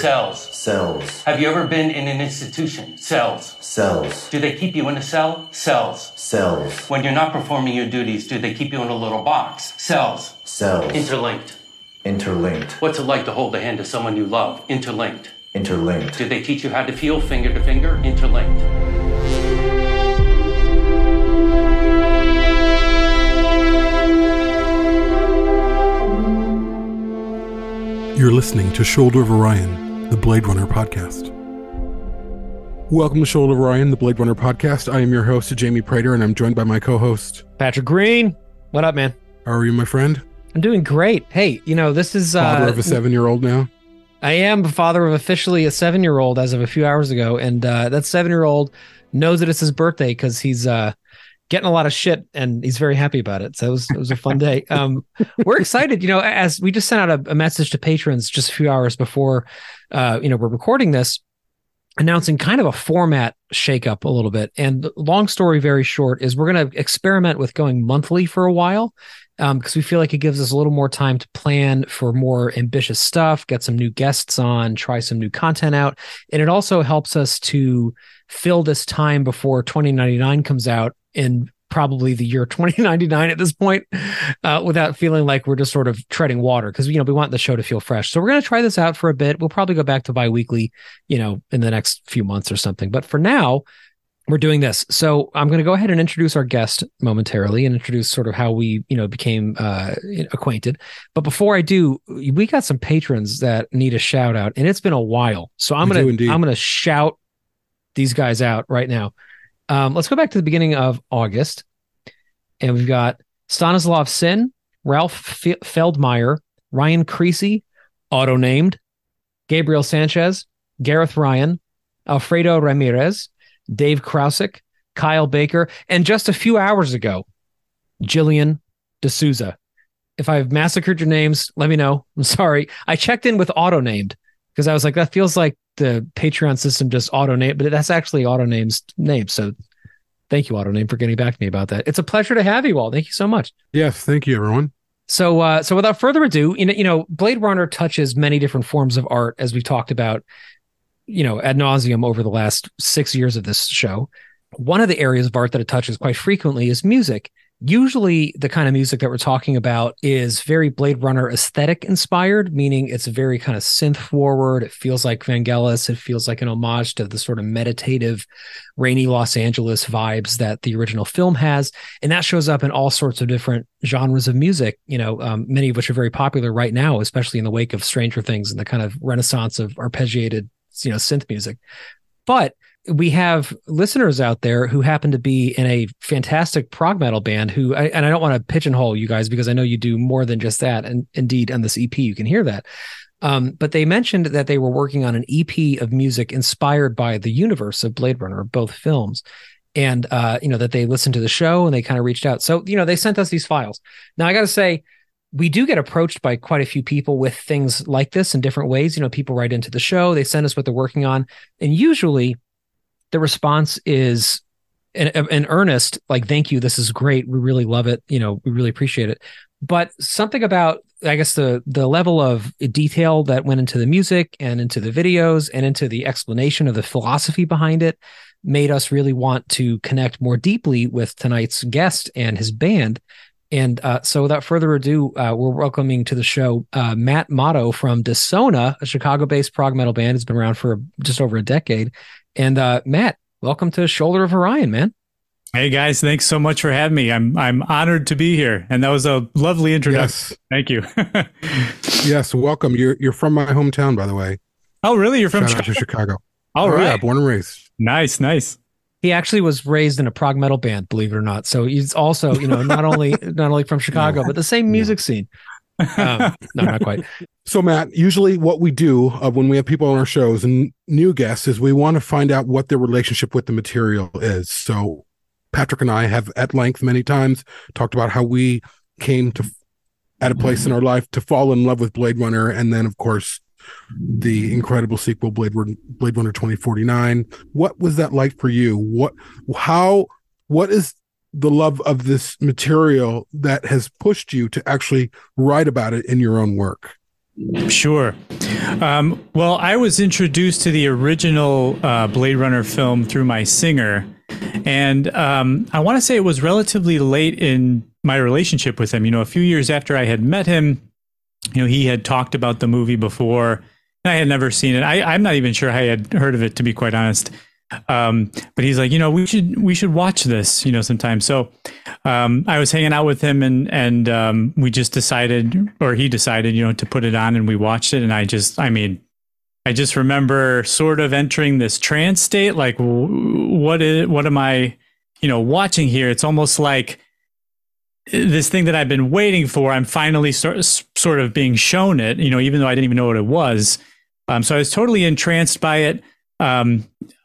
Cells. Cells. Have you ever been in an institution? Cells. Cells. Do they keep you in a cell? Cells. Cells. When you're not performing your duties, do they keep you in a little box? Cells. Cells. Interlinked. Interlinked. What's it like to hold the hand of someone you love? Interlinked. Interlinked. Do they teach you how to feel finger to finger? Interlinked. You're listening to Shoulder of Orion, the Blade Runner podcast. Welcome to Shoulder of Orion, the Blade Runner podcast. I am your host, Jamie Prater, and I'm joined by my co-host, Patrick Green. What up, man? How are you, my friend? I'm doing great. Hey, you know, this is... Father of a 7-year-old now? I am father of officially a 7-year-old as of a few hours ago, and that 7-year-old knows that it's his birthday because he's getting a lot of shit, and he's very happy about it. So it was a fun day. We're excited, you know, as we just sent out a message to patrons just a few hours before, you know, we're recording this, announcing kind of a format shakeup a little bit. And long story very short is we're going to experiment with going monthly for a while, because we feel like it gives us a little more time to plan for more ambitious stuff, get some new guests on, try some new content out. And it also helps us to fill this time before 2099 comes out in probably the year 2099 at this point, without feeling like we're just sort of treading water, because, you know, we want the show to feel fresh. So we're going to try this out for a bit. We'll probably go back to bi-weekly, you know, in the next few months or something. But for now, we're doing this. So I'm going to go ahead and introduce our guest momentarily and introduce sort of how we, you know, became acquainted. But before I do, we got some patrons that need a shout out, and it's been a while. So I'm going to shout these guys out right now. Let's go back to the beginning of August, and we've got Stanislav Sin, Ralph Feldmeyer, Ryan Creasy, auto-named, Gabriel Sanchez, Gareth Ryan, Alfredo Ramirez, Dave Krausick, Kyle Baker, and just a few hours ago, Jillian D'Souza. If I've massacred your names, let me know. I'm sorry. I checked in with auto-named because I was like, that feels like the Patreon system just auto-named, but that's actually auto-name's name. So thank you, auto-name, for getting back to me about that. It's a pleasure to have you all. Thank you so much. Yes, thank you, everyone. So so without further ado, you know, Blade Runner touches many different forms of art, as we've talked about, you know, ad nauseum over the last 6 years of this show. One of the areas of art that it touches quite frequently is music. Usually the kind of music that we're talking about is very Blade Runner aesthetic inspired, meaning it's very kind of synth forward. It feels like Vangelis. It feels like an homage to the sort of meditative, rainy Los Angeles vibes that the original film has. And that shows up in all sorts of different genres of music, you know, many of which are very popular right now, especially in the wake of Stranger Things and the kind of renaissance of arpeggiated, you know, synth music. But we have listeners out there who happen to be in a fantastic prog metal band who, and I don't want to pigeonhole you guys because I know you do more than just that. And indeed, on this EP, you can hear that. But they mentioned that they were working on an EP of music inspired by the universe of Blade Runner, both films. And, you know, that they listened to the show and they kind of reached out. So, you know, they sent us these files. Now, I got to say, we do get approached by quite a few people with things like this in different ways. You know, people write into the show, they send us what they're working on. And usually the response is an earnest, like, thank you, this is great, we really love it, you know, we really appreciate it. But something about, I guess, the level of detail that went into the music and into the videos and into the explanation of the philosophy behind it made us really want to connect more deeply with tonight's guest and his band. And so without further ado, we're welcoming to the show Matt Motto from Dissona, a Chicago-based prog metal band that's been around for just over a decade. And Matt, welcome to Shoulder of Orion, man. Hey, guys. Thanks so much for having me. I'm honored to be here. And that was a lovely introduction. Yes. Thank you. Yes, welcome. You're from my hometown, by the way. Oh, really? You're from Chicago? Chicago. All right. Yeah, born and raised. Nice, nice. He actually was raised in a prog metal band, believe it or not. So he's also, you know, not only from Chicago, no, but the same music scene. No, not quite. So, Matt, usually what we do when we have people on our shows and new guests is we want to find out what their relationship with the material is. So Patrick and I have at length many times talked about how we came to at a place in our life to fall in love with Blade Runner. And then, of course, the incredible sequel, Blade Runner 2049. What was that like for you? What is the love of this material that has pushed you to actually write about it in your own work? Sure. Well, I was introduced to the original Blade Runner film through my singer, and I want to say it was relatively late in my relationship with him. You know, a few years after I had met him, you know, he had talked about the movie before, and I had never seen it. I'm not even sure I had heard of it, to be quite honest. But he's like, you know, we should watch this, you know, sometime. So, I was hanging out with him and we just decided, or he decided, you know, to put it on, and we watched it. And I just remember sort of entering this trance state, like, what am I, you know, watching here? It's almost like this thing that I've been waiting for. I'm finally sort of being shown it, you know, even though I didn't even know what it was. So I was totally entranced by it.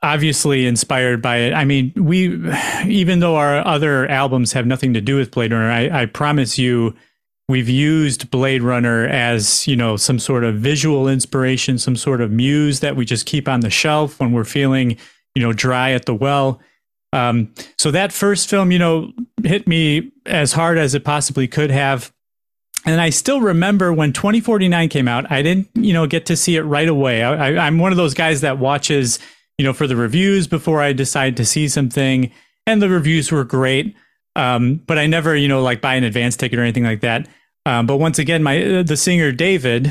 Obviously inspired by it. I mean, even though our other albums have nothing to do with Blade Runner, I promise you we've used Blade Runner as, you know, some sort of visual inspiration, some sort of muse that we just keep on the shelf when we're feeling, you know, dry at the well. So that first film, you know, hit me as hard as it possibly could have. And I still remember when 2049 came out, I didn't, you know, get to see it right away. I'm one of those guys that watches, you know, for the reviews before I decide to see something. And the reviews were great. But I never, you know, like buy an advance ticket or anything like that. But once again, the singer, David,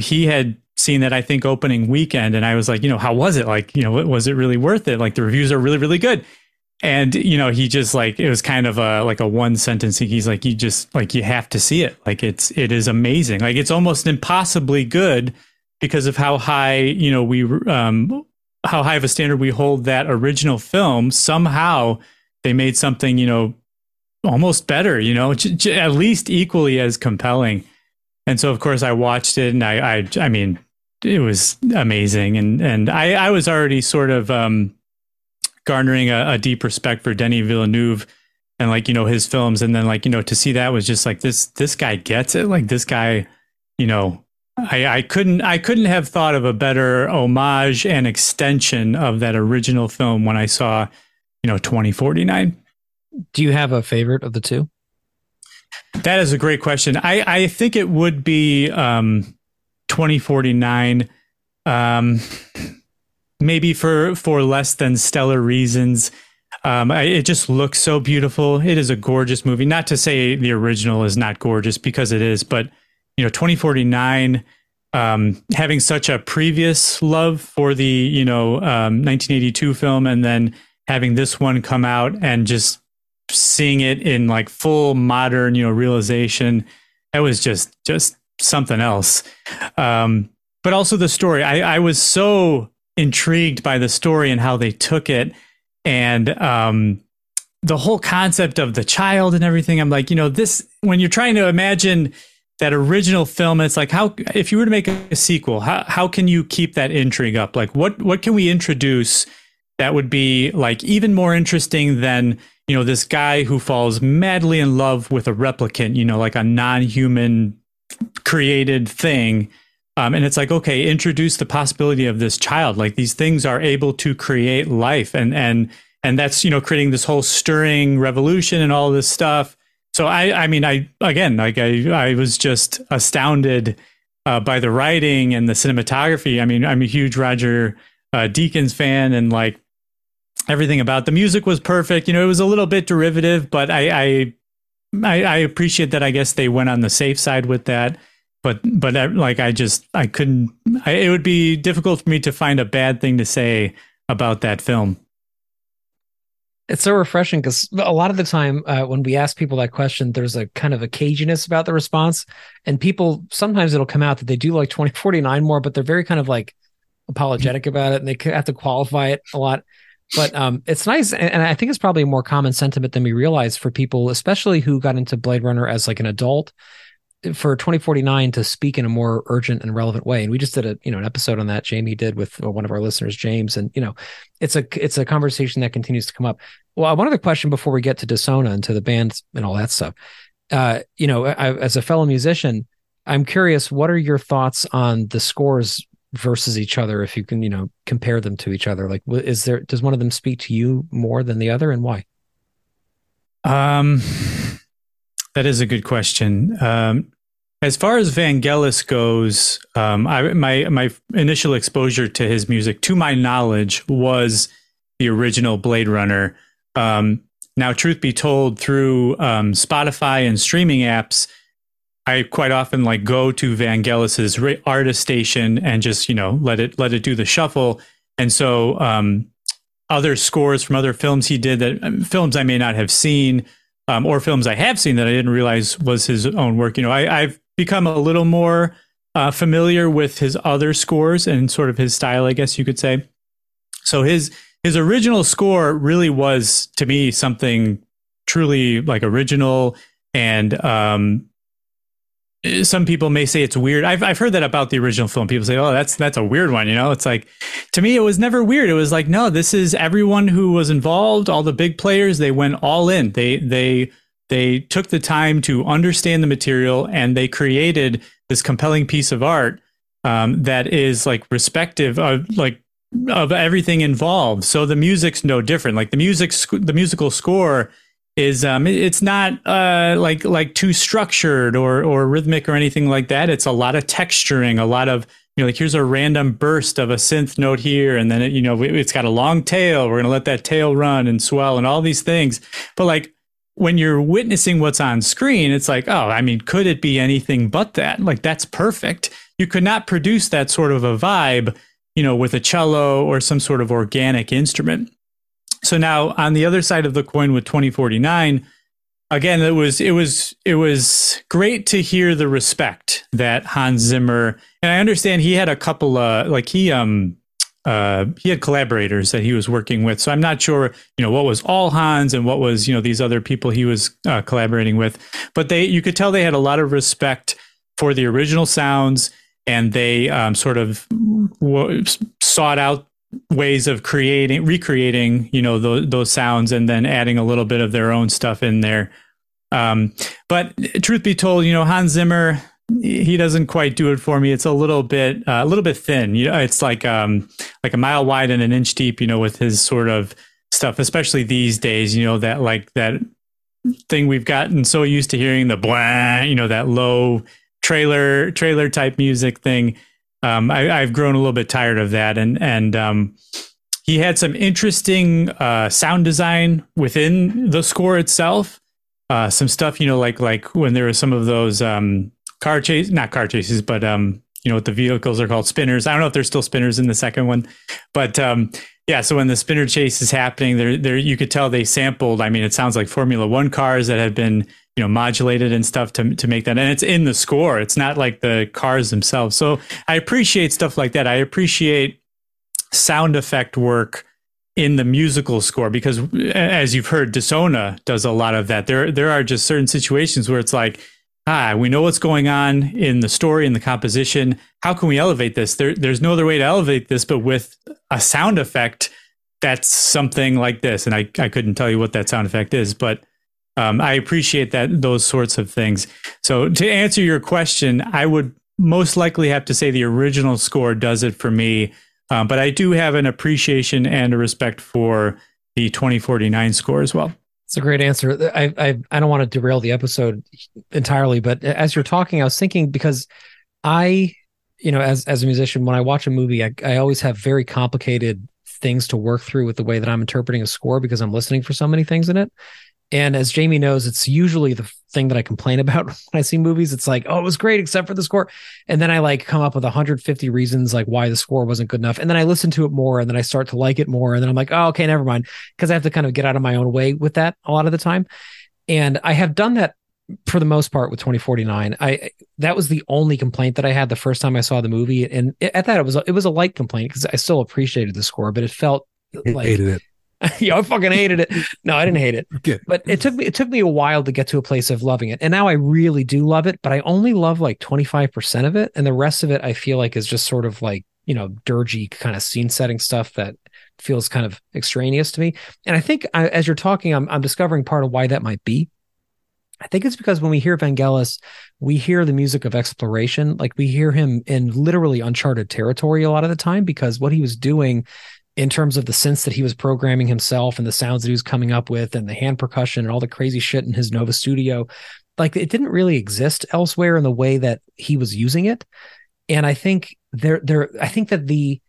he had seen that, I think, opening weekend. And I was like, you know, how was it? Like, you know, was it really worth it? Like, the reviews are really, really good. And, you know, he just, like, it was kind of a one sentence. He's like, you just, like, you have to see it. Like, it is amazing. Like, it's almost impossibly good because of how high, you know, how high of a standard we hold that original film. Somehow they made something, you know, almost better, you know, at least equally as compelling. And so, of course, I watched it, and I mean, it was amazing. And I was already sort of, garnering a deep respect for Denis Villeneuve and, like, you know, his films. And then, like, you know, to see that was just like, this guy gets it. Like, this guy, you know, I couldn't have thought of a better homage and extension of that original film when I saw, you know, 2049. Do you have a favorite of the two? That is a great question. I think it would be 2049. Maybe for less than stellar reasons. It just looks so beautiful. It is a gorgeous movie. Not to say the original is not gorgeous, because it is, but, you know, 2049, having such a previous love for the, you know, 1982 film, and then having this one come out and just seeing it in, like, full modern, you know, realization, that was just something else. But also the story, I was so intrigued by the story and how they took it, and the whole concept of the child and everything. I'm like, you know, this, when you're trying to imagine that original film, it's like, how, if you were to make a sequel, how can you keep that intrigue up? Like, what can we introduce that would be, like, even more interesting than, you know, this guy who falls madly in love with a replicant, you know, like a non-human created thing. And it's like, okay, introduce the possibility of this child. Like, these things are able to create life, and that's, you know, creating this whole stirring revolution and all this stuff. So I was just astounded by the writing and the cinematography. I mean, I'm a huge Roger Deakins fan, and, like, everything about the music was perfect. You know, it was a little bit derivative, but I appreciate that. I guess they went on the safe side with that. But like, it would be difficult for me to find a bad thing to say about that film. It's so refreshing, because a lot of the time when we ask people that question, there's a kind of a caginess about the response, and people, sometimes it'll come out that they do like 2049 more, but they're very kind of, like, apologetic about it, and they have to qualify it a lot. But it's nice, and I think it's probably a more common sentiment than we realize for people, especially who got into Blade Runner as, like, an adult, for 2049 to speak in a more urgent and relevant way. And we just did an episode on that. Jamie did, with one of our listeners, James. And, you know, it's a conversation that continues to come up. Well, one other question before we get to Dissona and to the band and all that stuff. You know, as a fellow musician, I'm curious, what are your thoughts on the scores versus each other? If you can, you know, compare them to each other, like, does one of them speak to you more than the other, and why? That is a good question. As far as Vangelis goes, my initial exposure to his music, to my knowledge, was the original Blade Runner. Now, truth be told, through Spotify and streaming apps, I quite often like go to Vangelis's artist station and just, you know, let it do the shuffle. And so other scores from other films he did, that films I may not have seen, or films I have seen that I didn't realize was his own work. You know, I've become a little more familiar with his other scores and sort of his style, I guess you could say. So his original score really was, to me, something truly like original. And some people may say it's weird. I've heard that about the original film. People say, oh, that's a weird one. You know, it's like, to me, it was never weird. It was like, no, this is everyone who was involved. All the big players, they went all in. They took the time to understand the material, and they created this compelling piece of art that is like respective of like of everything involved. So the music's no different. Like the musical score is it's not like too structured or rhythmic or anything like that. It's a lot of texturing, a lot of, you know, like here's a random burst of a synth note here, and then it, you know, it's got a long tail, we're gonna let that tail run and swell and all these things. But like when you're witnessing what's on screen, it's like, oh, I mean, could it be anything but that? Like that's perfect. You could not produce that sort of a vibe, you know, with a cello or some sort of organic instrument. So now on the other side of the coin with 2049, again, it was great to hear the respect that Hans Zimmer, and I understand he had a couple like he had collaborators that he was working with. So I'm not sure, you know, what was all Hans and what was, you know, these other people he was collaborating with, but you could tell they had a lot of respect for the original sounds, and they sort of sought out ways of recreating, you know, those sounds, and then adding a little bit of their own stuff in there. But truth be told, you know, Hans Zimmer, he doesn't quite do it for me. It's a little bit thin. You know, it's like a mile wide and an inch deep, you know, with his sort of stuff, especially these days, you know, that like that thing we've gotten so used to hearing, the blah, you know, that low trailer type music thing. I've grown a little bit tired of that, and he had some interesting sound design within the score itself. Some stuff, you know, like when there was some of those not car chases, but you know what the vehicles are called, spinners. I don't know if there's still spinners in the second one, but yeah. So when the spinner chase is happening, there you could tell they sampled. I mean, it sounds like Formula One cars that have been, you know, modulated and stuff to make that, and it's in the score. It's not like the cars themselves. So I appreciate stuff like that. I appreciate sound effect work in the musical score, because as you've heard, Dissona does a lot of that. There are just certain situations where it's like, we know what's going on in the story and the composition. How can we elevate this? There's no other way to elevate this but with a sound effect that's something like this. And I couldn't tell you what that sound effect is, but I appreciate that, those sorts of things. So to answer your question, I would most likely have to say the original score does it for me. But I do have an appreciation and a respect for the 2049 score as well. It's a great answer. I don't want to derail the episode entirely, but as you're talking, I was thinking, because I, you know, as a musician, when I watch a movie, I always have very complicated things to work through with the way that I'm interpreting a score, because I'm listening for so many things in it. And as Jamie knows, it's usually the thing that I complain about when I see movies. It's like, oh, it was great except for the score. And then I like come up with 150 reasons like why the score wasn't good enough. And then I listen to it more, and then I start to like it more. And then I'm like, oh, okay, never mind. Because I have to kind of get out of my own way with that a lot of the time. And I have done that for the most part with 2049. That was the only complaint that I had the first time I saw the movie. And at that, it was a light complaint, because I still appreciated the score, but it felt like... hated it. Yeah, I fucking hated it. No, I didn't hate it. Good. But it took me a while to get to a place of loving it. And now I really do love it, but I only love like 25% of it. And the rest of it, I feel like, is just sort of like, you know, dirgy kind of scene setting stuff that feels kind of extraneous to me. And I think as you're talking, I'm discovering part of why that might be. I think it's because when we hear Vangelis, we hear the music of exploration. Like we hear him in literally uncharted territory a lot of the time, because what he was doing in terms of the synths that he was programming himself and the sounds that he was coming up with and the hand percussion and all the crazy shit in his Nova studio, Like, it didn't really exist elsewhere in the way that he was using it. And I think I think that the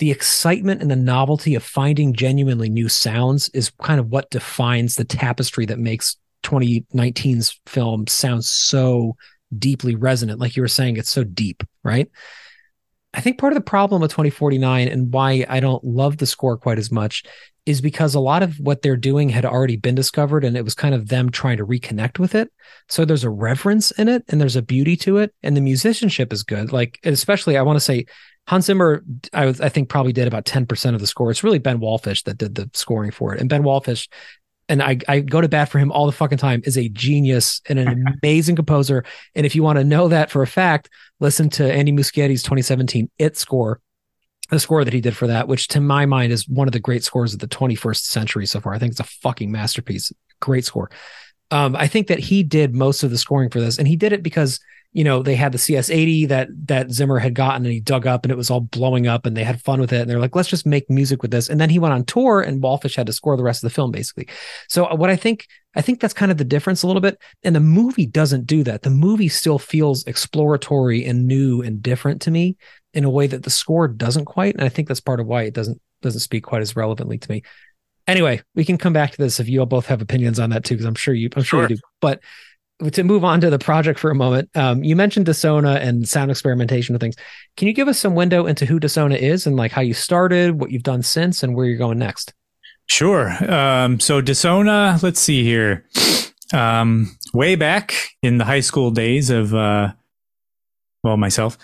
excitement and the novelty of finding genuinely new sounds is kind of what defines the tapestry that makes 2019's film sound so deeply resonant. Like you were saying, it's so deep, right? I think part of the problem with 2049 and why I don't love the score quite as much is because a lot of what they're doing had already been discovered, and it was kind of them trying to reconnect with it. So there's a reverence in it, and there's a beauty to it, and the musicianship is good. Like, especially, I want to say Hans Zimmer, I think probably did about 10% of the score. It's really Ben Wallfisch that did the scoring for it. And Ben Wallfisch, and I go to bat for him all the fucking time, is a genius and an amazing composer. And if you want to know that for a fact, listen to Andy Muschietti's 2017 It score, the score that he did for that, which to my mind is one of the great scores of the 21st century so far. I think it's a fucking masterpiece. Great score. I think that he did most of the scoring for this, and he did it because, you know, they had the CS80 that Zimmer had gotten, and he dug up, and it was all blowing up, and they had fun with it. And they're like, let's just make music with this. And then he went on tour, and Wallfisch had to score the rest of the film, basically. So what I think that's kind of the difference a little bit. And the movie doesn't do that. The movie still feels exploratory and new and different to me in a way that the score doesn't quite. And I think that's part of why it doesn't speak quite as relevantly to me. Anyway, we can come back to this if you all both have opinions on that too, because I'm sure you do. But to move on to the project for a moment, you mentioned Dissona and sound experimentation and things. Can you give us some window into who Dissona is and like how you started, what you've done since, and where you're going next? Sure. So Dissona, let's see here. Way back in the high school days of, myself,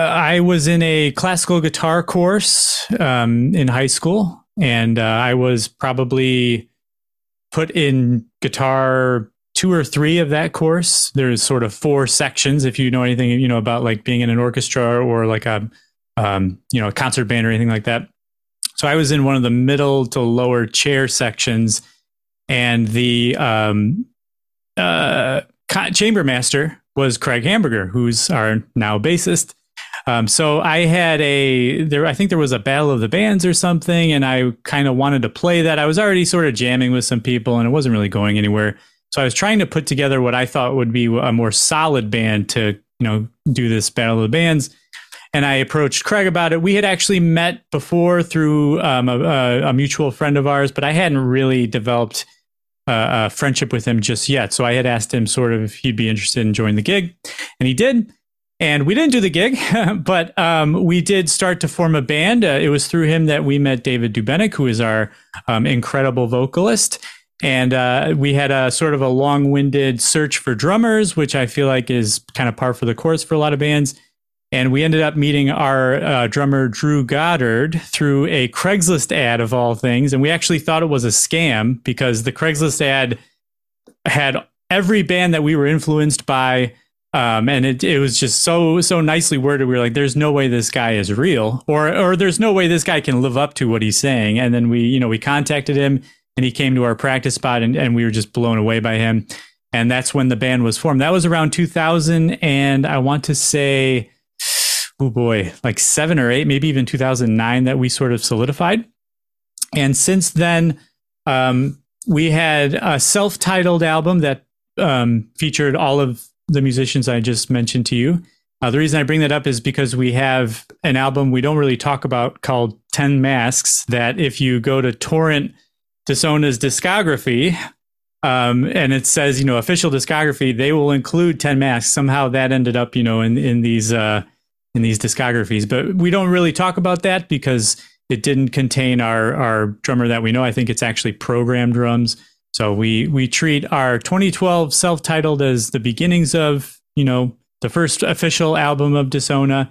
I was in a classical guitar course in high school, and I was probably put in guitar 2 or 3 of that course. There's sort of 4 sections. If you know anything, you know, about like being in an orchestra or like a, a concert band or anything like that. So I was in one of the middle to lower chair sections, and the chamber master was Craig Hamburger, who's our now bassist. So I had I think there was a battle of the bands or something, and I kind of wanted to play that. I was already sort of jamming with some people, and it wasn't really going anywhere. So I was trying to put together what I thought would be a more solid band to, do this battle of the bands. And I approached Craig about it. We had actually met before through a mutual friend of ours, but I hadn't really developed a friendship with him just yet. So I had asked him sort of if he'd be interested in joining the gig, and he did. And we didn't do the gig, but we did start to form a band. It was through him that we met David Dubenik, who is our incredible vocalist. And we had a sort of a long-winded search for drummers, which I feel like is kind of par for the course for a lot of bands. And we ended up meeting our drummer, Drew Goddard, through a Craigslist ad of all things. And we actually thought it was a scam because the Craigslist ad had every band that we were influenced by. And it was just so nicely worded. We were like, there's no way this guy is real, or there's no way this guy can live up to what he's saying. And then we contacted him, and he came to our practice spot, and we were just blown away by him. And that's when the band was formed. That was around 2000. And I want to say, like 7 or 8, maybe even 2009 that we sort of solidified. And since then, we had a self-titled album that featured all of the musicians I just mentioned to you. The reason I bring that up is because we have an album we don't really talk about called 10 Masks that if you go to torrent Dissona's discography, and it says, official discography, they will include 10 Masks. Somehow that ended up, in these discographies, but we don't really talk about that because it didn't contain our drummer that we know. I think it's actually programmed drums. So we treat our 2012 self-titled as the beginnings of, the first official album of Dissona.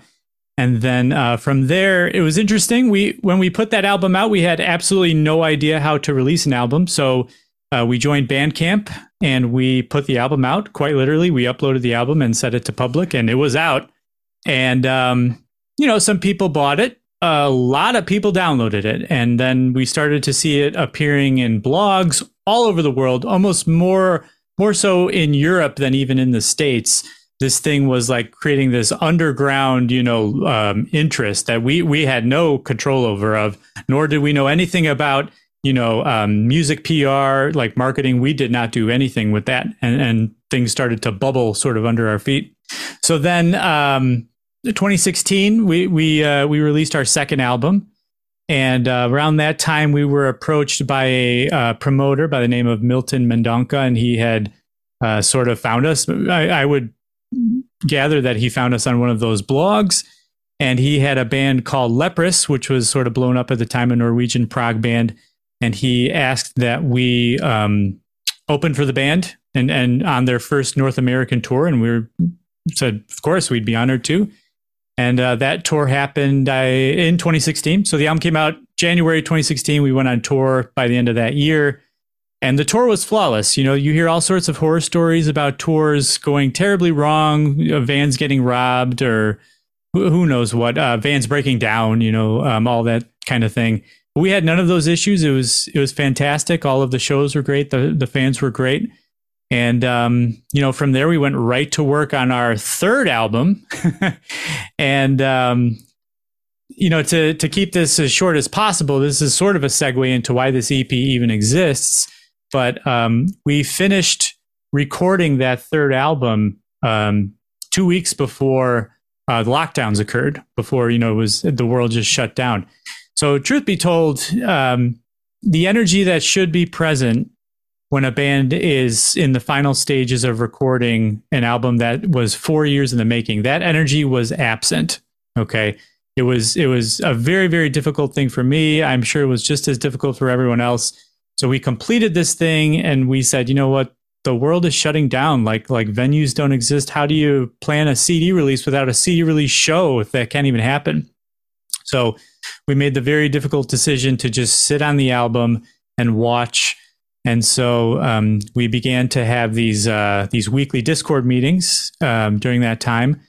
And then from there, it was interesting. When we put that album out, we had absolutely no idea how to release an album. So we joined Bandcamp and we put the album out. Quite literally, we uploaded the album and set it to public, and it was out. And, some people bought it. A lot of people downloaded it, and then we started to see it appearing in blogs all over the world, almost more so in Europe than even in the States. This thing was like creating this underground, interest that we had no control over, nor did we know anything about, music PR, like marketing, we did not do anything with that. And things started to bubble sort of under our feet. So then 2016, we released our second album. And around that time, we were approached by a promoter by the name of Milton Mendonca, and he had sort of found us. I would gather that he found us on one of those blogs, and he had a band called Leprous, which was sort of blown up at the time, a Norwegian prog band. And he asked that we open for the band and on their first North American tour. And we said, of course, we'd be honored to. And that tour happened in 2016. So the album came out January 2016. We went on tour by the end of that year. And the tour was flawless. You know, you hear all sorts of horror stories about tours going terribly wrong, vans getting robbed, or who knows what, vans breaking down, all that kind of thing. We had none of those issues. It was fantastic. All of the shows were great. The fans were great. And, from there, we went right to work on our third album. And, to keep this as short as possible, this is sort of a segue into why this EP even exists. But we finished recording that third album 2 weeks before the lockdowns occurred, before, the world just shut down. So truth be told, the energy that should be present when a band is in the final stages of recording an album that was 4 years in the making, that energy was absent. Okay. It was a very, very difficult thing for me. I'm sure it was just as difficult for everyone else. So we completed this thing and we said, you know what? The world is shutting down. Like venues don't exist. How do you plan a CD release without a CD release show if that can't even happen? So we made the very difficult decision to just sit on the album and watch. And so we began to have these weekly Discord meetings during that time.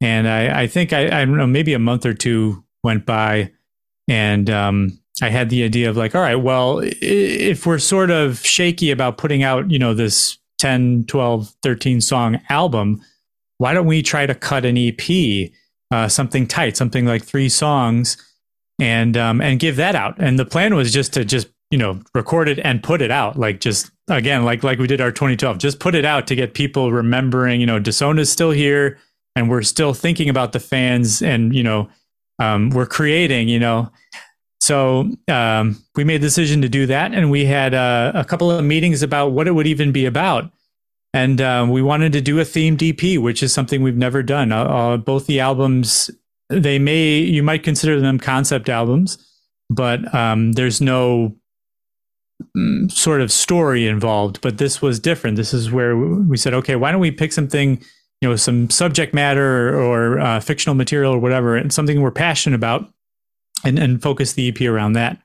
And I think I don't know, maybe a month or two went by, and I had the idea of like, all right, well, if we're sort of shaky about putting out, this 10, 12, 13 song album, why don't we try to cut an EP, something tight, something like 3 songs, and give that out. And the plan was just to record it and put it out. Like just again, like we did our 2012, just put it out to get people remembering, Dissona's still here and we're still thinking about the fans and, we're creating, So we made the decision to do that. And we had a couple of meetings about what it would even be about. And we wanted to do a themed EP, which is something we've never done. Both the albums, you might consider them concept albums, but there's no sort of story involved, but this was different. This is where we said, okay, why don't we pick something, some subject matter or fictional material or whatever, and something we're passionate about and focus the EP around that.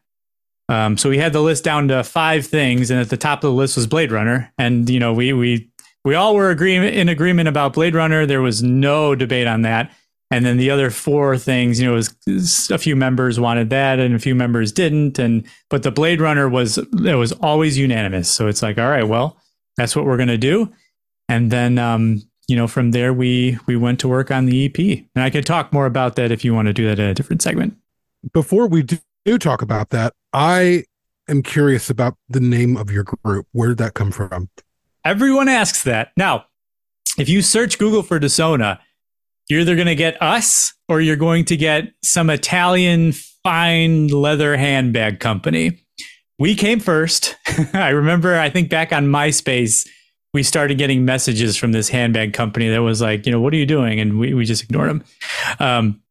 So we had the list down to 5 things, and at the top of the list was Blade Runner. And, we all were in agreement about Blade Runner. There was no debate on that. And then the other 4 things, it was a few members wanted that and a few members didn't. But the Blade Runner was always unanimous. So it's like, all right, well, that's what we're going to do. And then, from there, we went to work on the EP. And I could talk more about that if you want to do that in a different segment. Before we do talk about that, I am curious about the name of your group. Where did that come from? Everyone asks that. Now, if you search Google for Dissona, you're either going to get us or you're going to get some Italian fine leather handbag company. We came first. I remember, I think back on MySpace, we started getting messages from this handbag company that was like, what are you doing? And we just ignored them.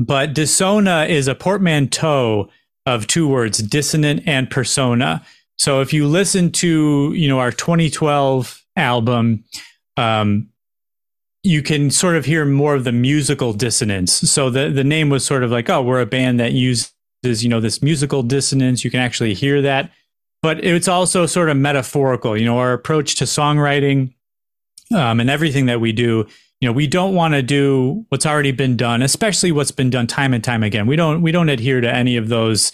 But Dissona is a portmanteau of 2 words, dissonant and persona. So if you listen to, our 2012 album, you can sort of hear more of the musical dissonance. So the name was sort of like, oh, we're a band that uses, this musical dissonance. You can actually hear that. But it's also sort of metaphorical, our approach to songwriting and everything that we do. We don't want to do what's already been done, especially what's been done time and time again. We don't adhere to any of those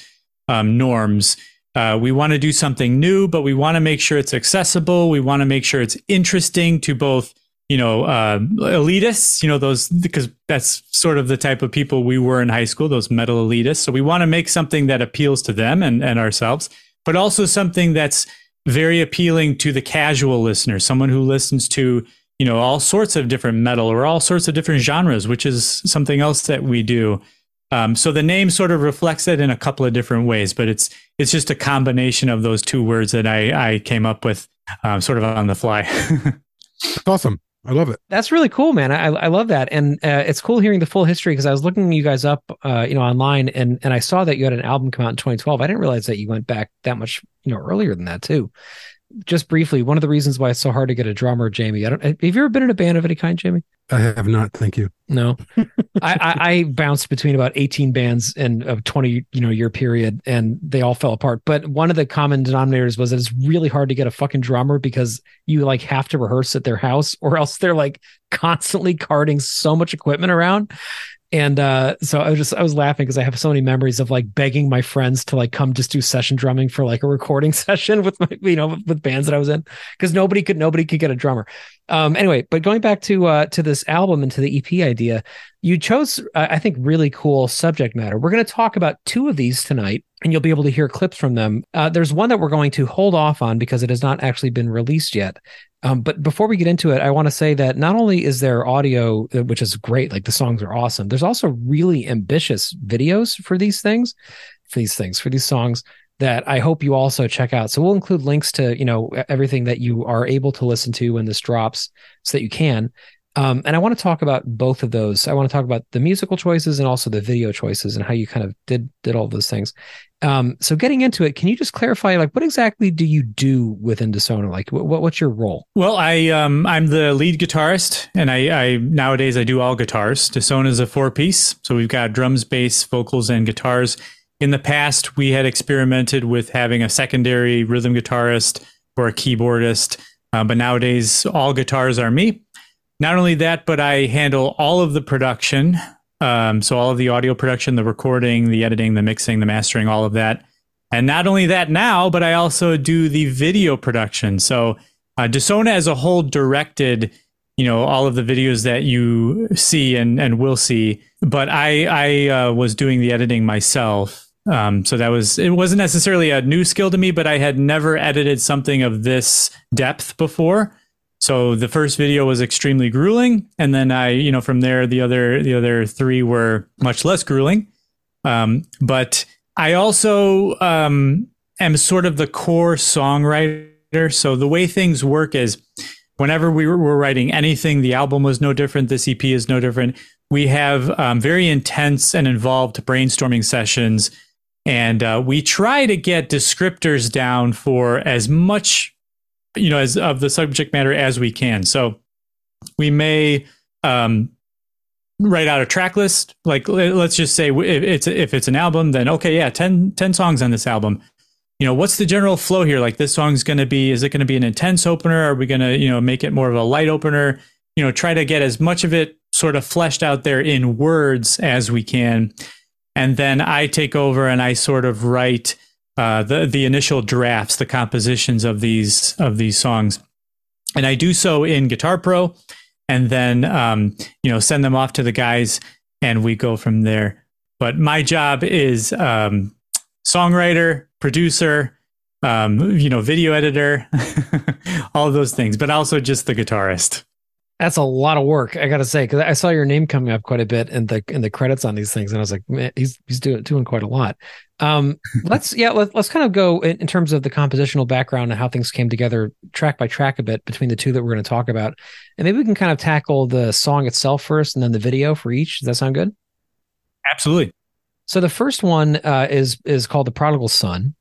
norms. We want to do something new, but we want to make sure it's accessible. We want to make sure it's interesting to both elitists, those, because that's sort of the type of people we were in high school, those metal elitists. So we want to make something that appeals to them and ourselves, but also something that's very appealing to the casual listener, someone who listens to, you know, all sorts of different metal or all sorts of different genres, which is something else that we do. So the name sort of reflects it in a couple of different ways, but it's just a combination of those two words that I came up with sort of on the fly. Awesome. I love it. That's really cool, man. I love that. And it's cool hearing the full history, because I was looking you guys up, online, and I saw that you had an album come out in 2012. I didn't realize that you went back that much, earlier than that too. Just briefly, one of the reasons why it's so hard to get a drummer, Jamie. Have you ever been in a band of any kind, Jamie? I have not. Thank you. No, I bounced between about 18 bands in a 20 year period, and they all fell apart. But one of the common denominators was that it's really hard to get a fucking drummer, because you like have to rehearse at their house, or else they're like constantly carting so much equipment around. And so I was laughing, because I have so many memories of like begging my friends to like come just do session drumming for like a recording session with my, with bands that I was in, because nobody could get a drummer. Anyway, but going back to this album and to the EP idea, you chose, I think, really cool subject matter. We're going to talk about two of these tonight, and you'll be able to hear clips from them. There's one that we're going to hold off on because it has not actually been released yet. But before we get into it, I want to say that not only is there audio, which is great, like the songs are awesome, there's also really ambitious videos for these songs that I hope you also check out. So we'll include links to, everything that you are able to listen to when this drops so that you can. And I want to talk about both of those. I want to talk about the musical choices and also the video choices and how you kind of did all those things. So getting into it, can you just clarify, like, what exactly do you do within Dissona? Like, what's your role? Well, I'm the lead guitarist, and I nowadays I do all guitars. Dissona is a 4-piece, so we've got drums, bass, vocals, and guitars. In the past, we had experimented with having a secondary rhythm guitarist or a keyboardist, but nowadays all guitars are me. Not only that, but I handle all of the production. So all of the audio production, the recording, the editing, the mixing, the mastering, all of that. And not only that now, but I also do the video production. So Dissona as a whole directed, all of the videos that you see and will see. But I was doing the editing myself. So it wasn't necessarily a new skill to me, but I had never edited something of this depth before. So the first video was extremely grueling, and then I, from there, the other three were much less grueling. But I also am sort of the core songwriter. So the way things work is, whenever we were writing anything, the album was no different, this EP is no different. We have very intense and involved brainstorming sessions, and we try to get descriptors down for as much, as of the subject matter as we can. So we may write out a track list. Like, let's just say if it's an album, then okay, yeah, 10 songs on this album. What's the general flow here? Like, this song's going to be, is it going to be an intense opener? Are we going to, make it more of a light opener? Try to get as much of it sort of fleshed out there in words as we can. And then I take over and I sort of write the initial drafts, the compositions of these songs, and I do so in Guitar Pro, and then send them off to the guys, and we go from there. But my job is songwriter, producer, video editor, all of those things, but also just the guitarist. That's a lot of work, I gotta say, because I saw your name coming up quite a bit in the credits on these things, and I was like, man, he's doing quite a lot. Let's kind of go in terms of the compositional background and how things came together track by track a bit between the two that we're going to talk about, and maybe we can kind of tackle the song itself first, and then the video for each. Does that sound good? Absolutely. So the first one is called "The Prodigal Son,"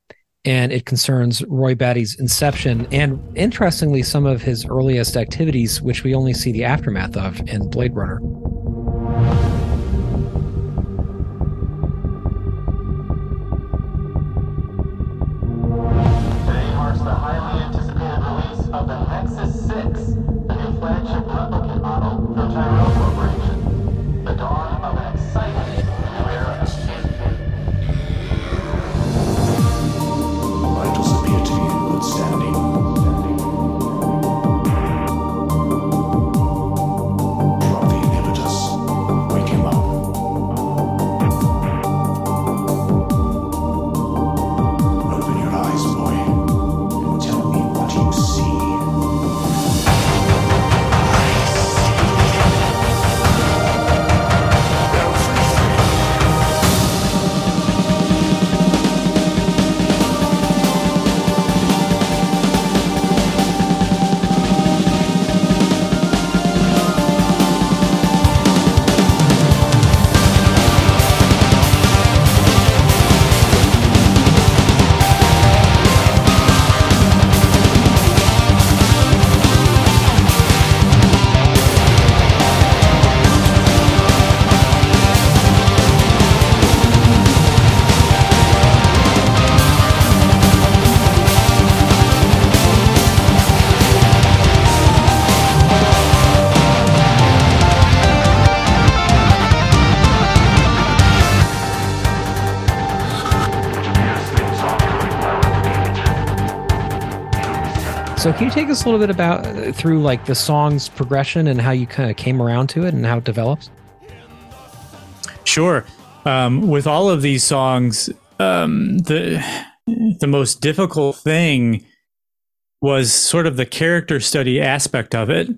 and it concerns Roy Batty's inception and, interestingly, some of his earliest activities, which we only see the aftermath of in Blade Runner. Today marks the highly anticipated release of the Nexus 6, the new flagship replicant model from Tyrell Corporation. The dawn of an exciting new era. Standing. From the inhibitors. So can you take us a little bit about through like the song's progression and how you kind of came around to it and how it develops? Sure. With all of these songs, the most difficult thing was sort of the character study aspect of it.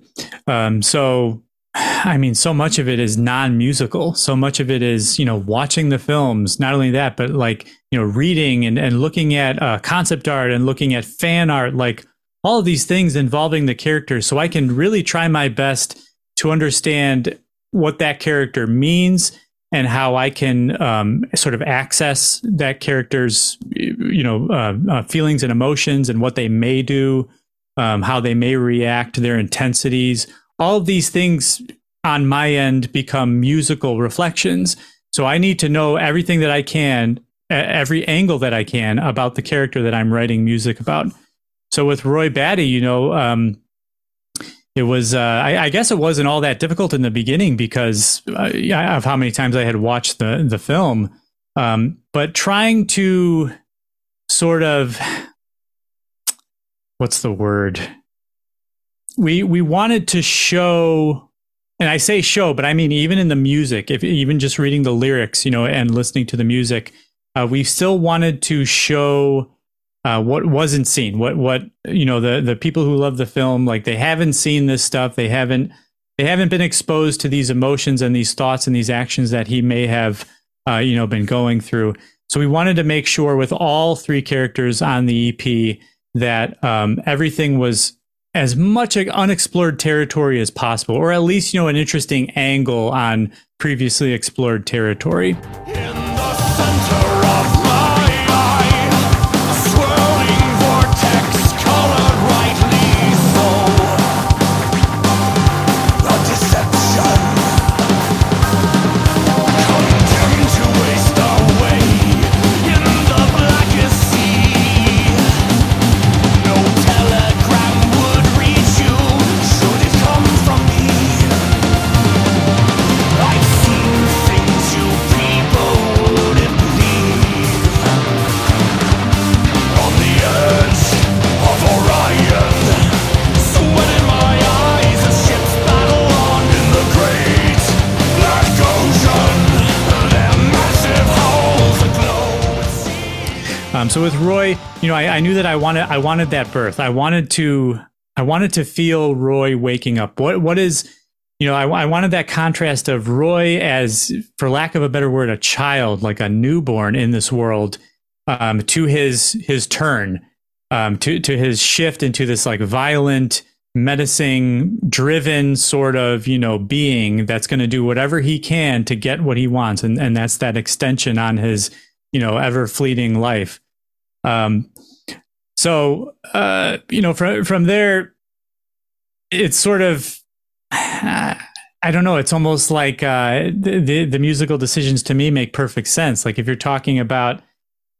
So, I mean, so much of it is non-musical. So much of it is, you know, watching the films, not only that, but like, you know, reading and looking at concept art and looking at fan art, like all of these things involving the character. So I can really try my best to understand what that character means and how I can sort of access that character's, you know, feelings and emotions and what they may do, how they may react, their intensities. All of these things on my end become musical reflections. So I need to know everything that I can, every angle that I can about the character that I'm writing music about. So with Roy Batty, you know, it was, I guess it wasn't all that difficult in the beginning because of how many times I had watched the film. But trying to sort of, what's the word? We wanted to show, and I say show, but I mean, even in the music, if even just reading the lyrics, you know, and listening to the music, we still wanted to show what wasn't seen, what you know, the people who love the film, like they haven't seen this stuff. They haven't been exposed to these emotions and these thoughts and these actions that he may have, you know, been going through. So we wanted to make sure with all three characters on the EP that everything was as much unexplored territory as possible, or at least, you know, an interesting angle on previously explored territory. In the center of my eye, a swirling vortex colored rightly so. A deception condemned to waste away in the blackest sea. No telegram would reach you should it come from me. I've seen things you people wouldn't believe. On the edge of Orion, sweat in my eyes, a ship's battle on in the great black ocean. Their massive hulls aglow with sea. So with Roy, you know, I knew that I wanted that birth. I wanted to feel Roy waking up. What is, you know, I wanted that contrast of Roy as, for lack of a better word, a child, like a newborn in this world, to his turn, to his shift into this like violent, menacing, driven sort of, you know, being that's going to do whatever he can to get what he wants, and that's that extension on his, you know, ever fleeting life. So, you know, from there, it's sort of, I don't know. It's almost like the musical decisions to me make perfect sense. Like if you're talking about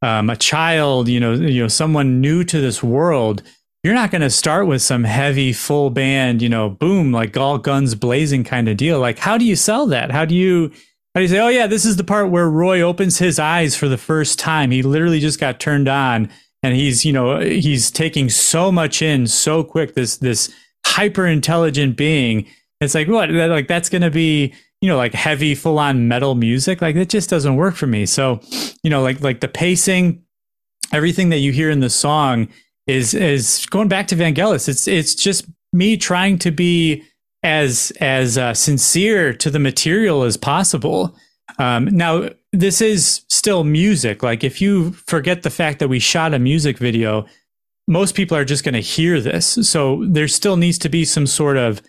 a child, you know, someone new to this world, you're not going to start with some heavy full band, you know, boom, like all guns blazing kind of deal. Like, how do you sell that? How do you say, oh yeah, this is the part where Roy opens his eyes for the first time. He literally just got turned on, and he's, you know, he's taking so much in so quick. This hyper intelligent being. It's like, what? Like that's going to be, you know, like heavy, full on metal music. Like that just doesn't work for me. So, you know, like the pacing, everything that you hear in the song is going back to Vangelis. It's just me trying to be as sincere to the material as possible. Now this is still music. Like if you forget the fact that we shot a music video, most people are just going to hear this. So there still needs to be some sort of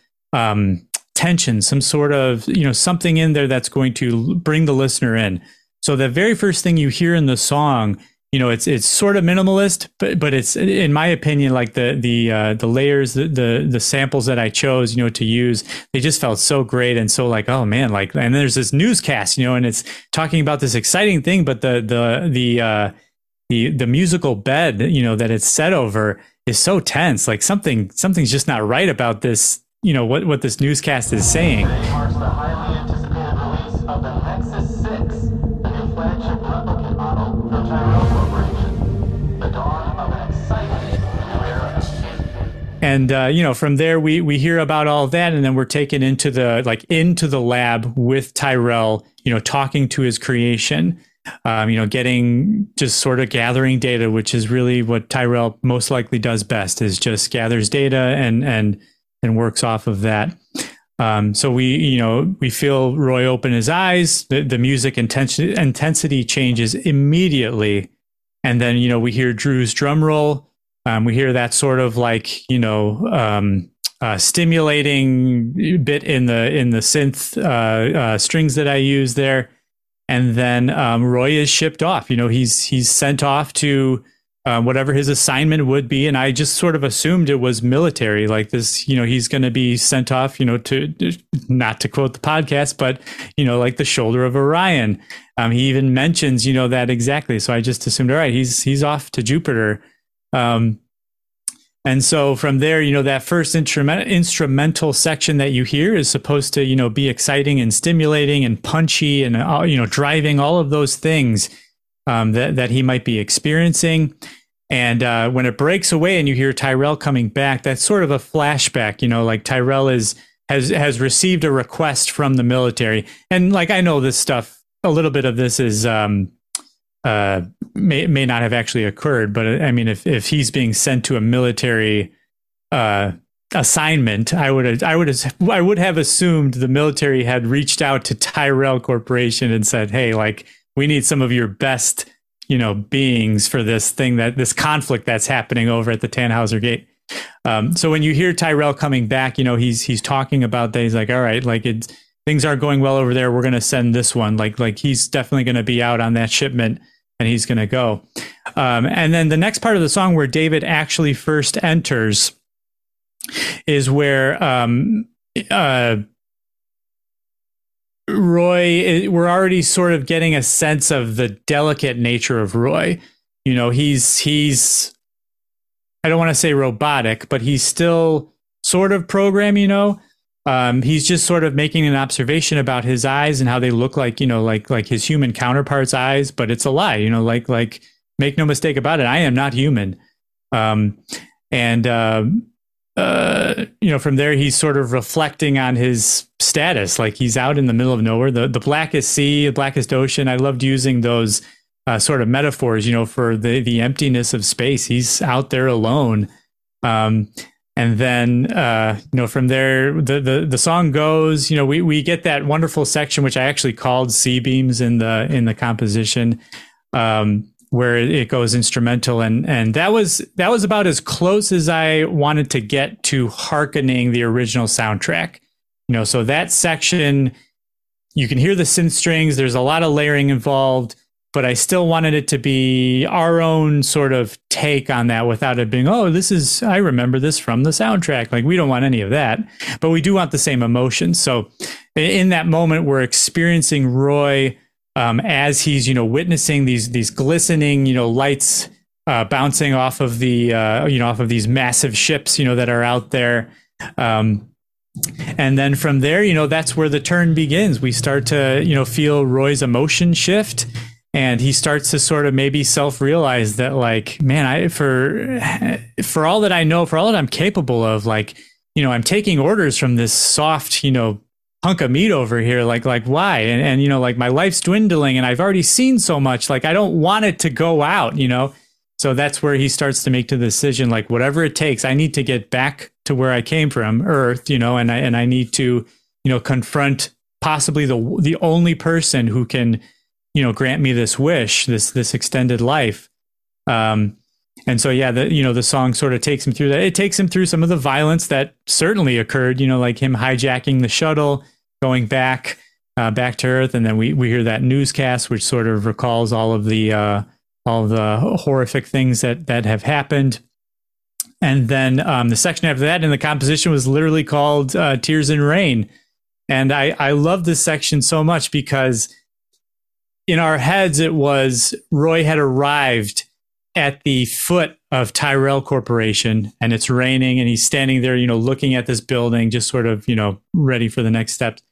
tension, some sort of, you know, something in there that's going to bring the listener in. So the very first thing you hear in the song, you know, it's sort of minimalist, but it's, in my opinion, like the layers, the samples that I chose, you know, to use, they just felt so great. And so like, oh man, like, and there's this newscast, you know, and it's talking about this exciting thing, but the musical bed, you know, that it's set over is so tense. Like something's just not right about this, you know, what this newscast is saying. Today marks the highly anticipated release of the Nexus 6, the new flagship replicant model from Tyrell Corporation. The dawn of an exciting new era. And, you know, from there, we hear about all that, and then we're taken into the, like, into the lab with Tyrell, you know, talking to his creation, you know, getting, just sort of gathering data, which is really what Tyrell most likely does best, is just gathers data and works off of that. So we, you know, we feel Roy open his eyes, the music intensity changes immediately. And then, you know, we hear Drew's drum roll. We hear that sort of like, you know, stimulating bit in the synth strings that I use there. And then Roy is shipped off. You know, he's sent off to whatever his assignment would be. And I just sort of assumed it was military, like this, you know, he's going to be sent off, you know, to, not to quote the podcast, but, you know, like the Shoulder of Orion. He even mentions, you know, that exactly. So I just assumed, all right, he's off to Jupiter. And so from there, you know, that first instrumental section that you hear is supposed to, you know, be exciting and stimulating and punchy and, you know, driving all of those things that he might be experiencing. And when it breaks away and you hear Tyrell coming back, that's sort of a flashback, you know, like Tyrell has received a request from the military. And like, I know this stuff, a little bit of this is may not have actually occurred, but I mean, if he's being sent to a military assignment, I would have assumed the military had reached out to Tyrell Corporation and said, hey, like, we need some of your best, you know, beings for this thing, that this conflict that's happening over at the Tannhauser Gate. So when you hear Tyrell coming back, you know, he's talking about that. He's like, all right, like, it's, things aren't going well over there. We're going to send this one. Like he's definitely going to be out on that shipment, and he's going to go. And then the next part of the song where David actually first enters is where, Roy, we're already sort of getting a sense of the delicate nature of Roy. You know, he's I don't want to say robotic, but he's still sort of programmed, you know. He's just sort of making an observation about his eyes and how they look like, you know, like his human counterpart's eyes, but it's a lie, you know, like make no mistake about it, I am not human. You know, from there, he's sort of reflecting on his status, like he's out in the middle of nowhere, the blackest sea, the blackest ocean. I loved using those sort of metaphors, you know, for the emptiness of space. He's out there alone. And then, you know, from there, the song goes, you know, we get that wonderful section, which I actually called sea beams in the composition, where it goes instrumental. And that was about as close as I wanted to get to hearkening the original soundtrack, you know. So that section, you can hear the synth strings. There's a lot of layering involved, but I still wanted it to be our own sort of take on that without it being, oh, this is, I remember this from the soundtrack. Like, we don't want any of that, but we do want the same emotions. So in that moment, we're experiencing Roy, as he's, you know, witnessing these glistening, you know, lights bouncing off of the, you know, off of these massive ships, you know, that are out there. And then from there, you know, that's where the turn begins. We start to, you know, feel Roy's emotion shift, and he starts to sort of maybe self-realize that, like, man, for all that I know, for all that I'm capable of, like, you know, I'm taking orders from this soft, you know, hunk of meat over here, like why? And you know, like, my life's dwindling and I've already seen so much, like, I don't want it to go out, you know. So that's where he starts to make the decision, like, whatever it takes, I need to get back to where I came from, Earth, you know, and I need to, you know, confront possibly the only person who can, you know, grant me this wish, this extended life. And so, yeah, you know, the song sort of takes him through that. It takes him through some of the violence that certainly occurred, you know, like him hijacking the shuttle, going back to Earth. And then we hear that newscast, which sort of recalls all the horrific things that have happened. And then the section after that in the composition was literally called Tears and Rain. And I love this section so much because in our heads, it was Roy had arrived at the foot of Tyrell Corporation, and it's raining, and he's standing there, you know, looking at this building, just sort of, you know, ready for the next steps.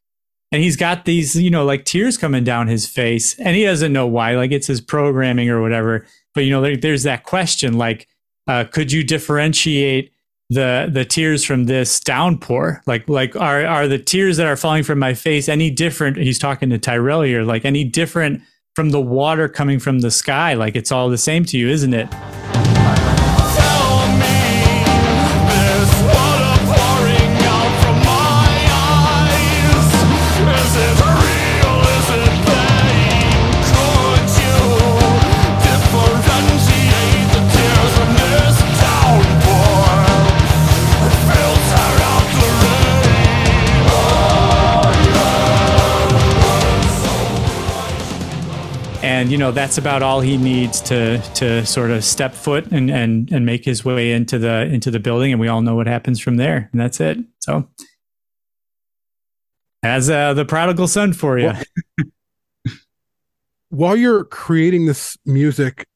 And he's got these, you know, like, tears coming down his face, and he doesn't know why, like, it's his programming or whatever. But, you know, there's that question, like, could you differentiate the tears from this downpour? Like are the tears that are falling from my face any different? He's talking to Tyrell here, like any different from the water coming from the sky? Like it's all the same to you, isn't it? And, you know, that's about all he needs to sort of step foot and make his way into the building. And we all know what happens from there. And that's it. So as the prodigal son for you. Well, while you're creating this music,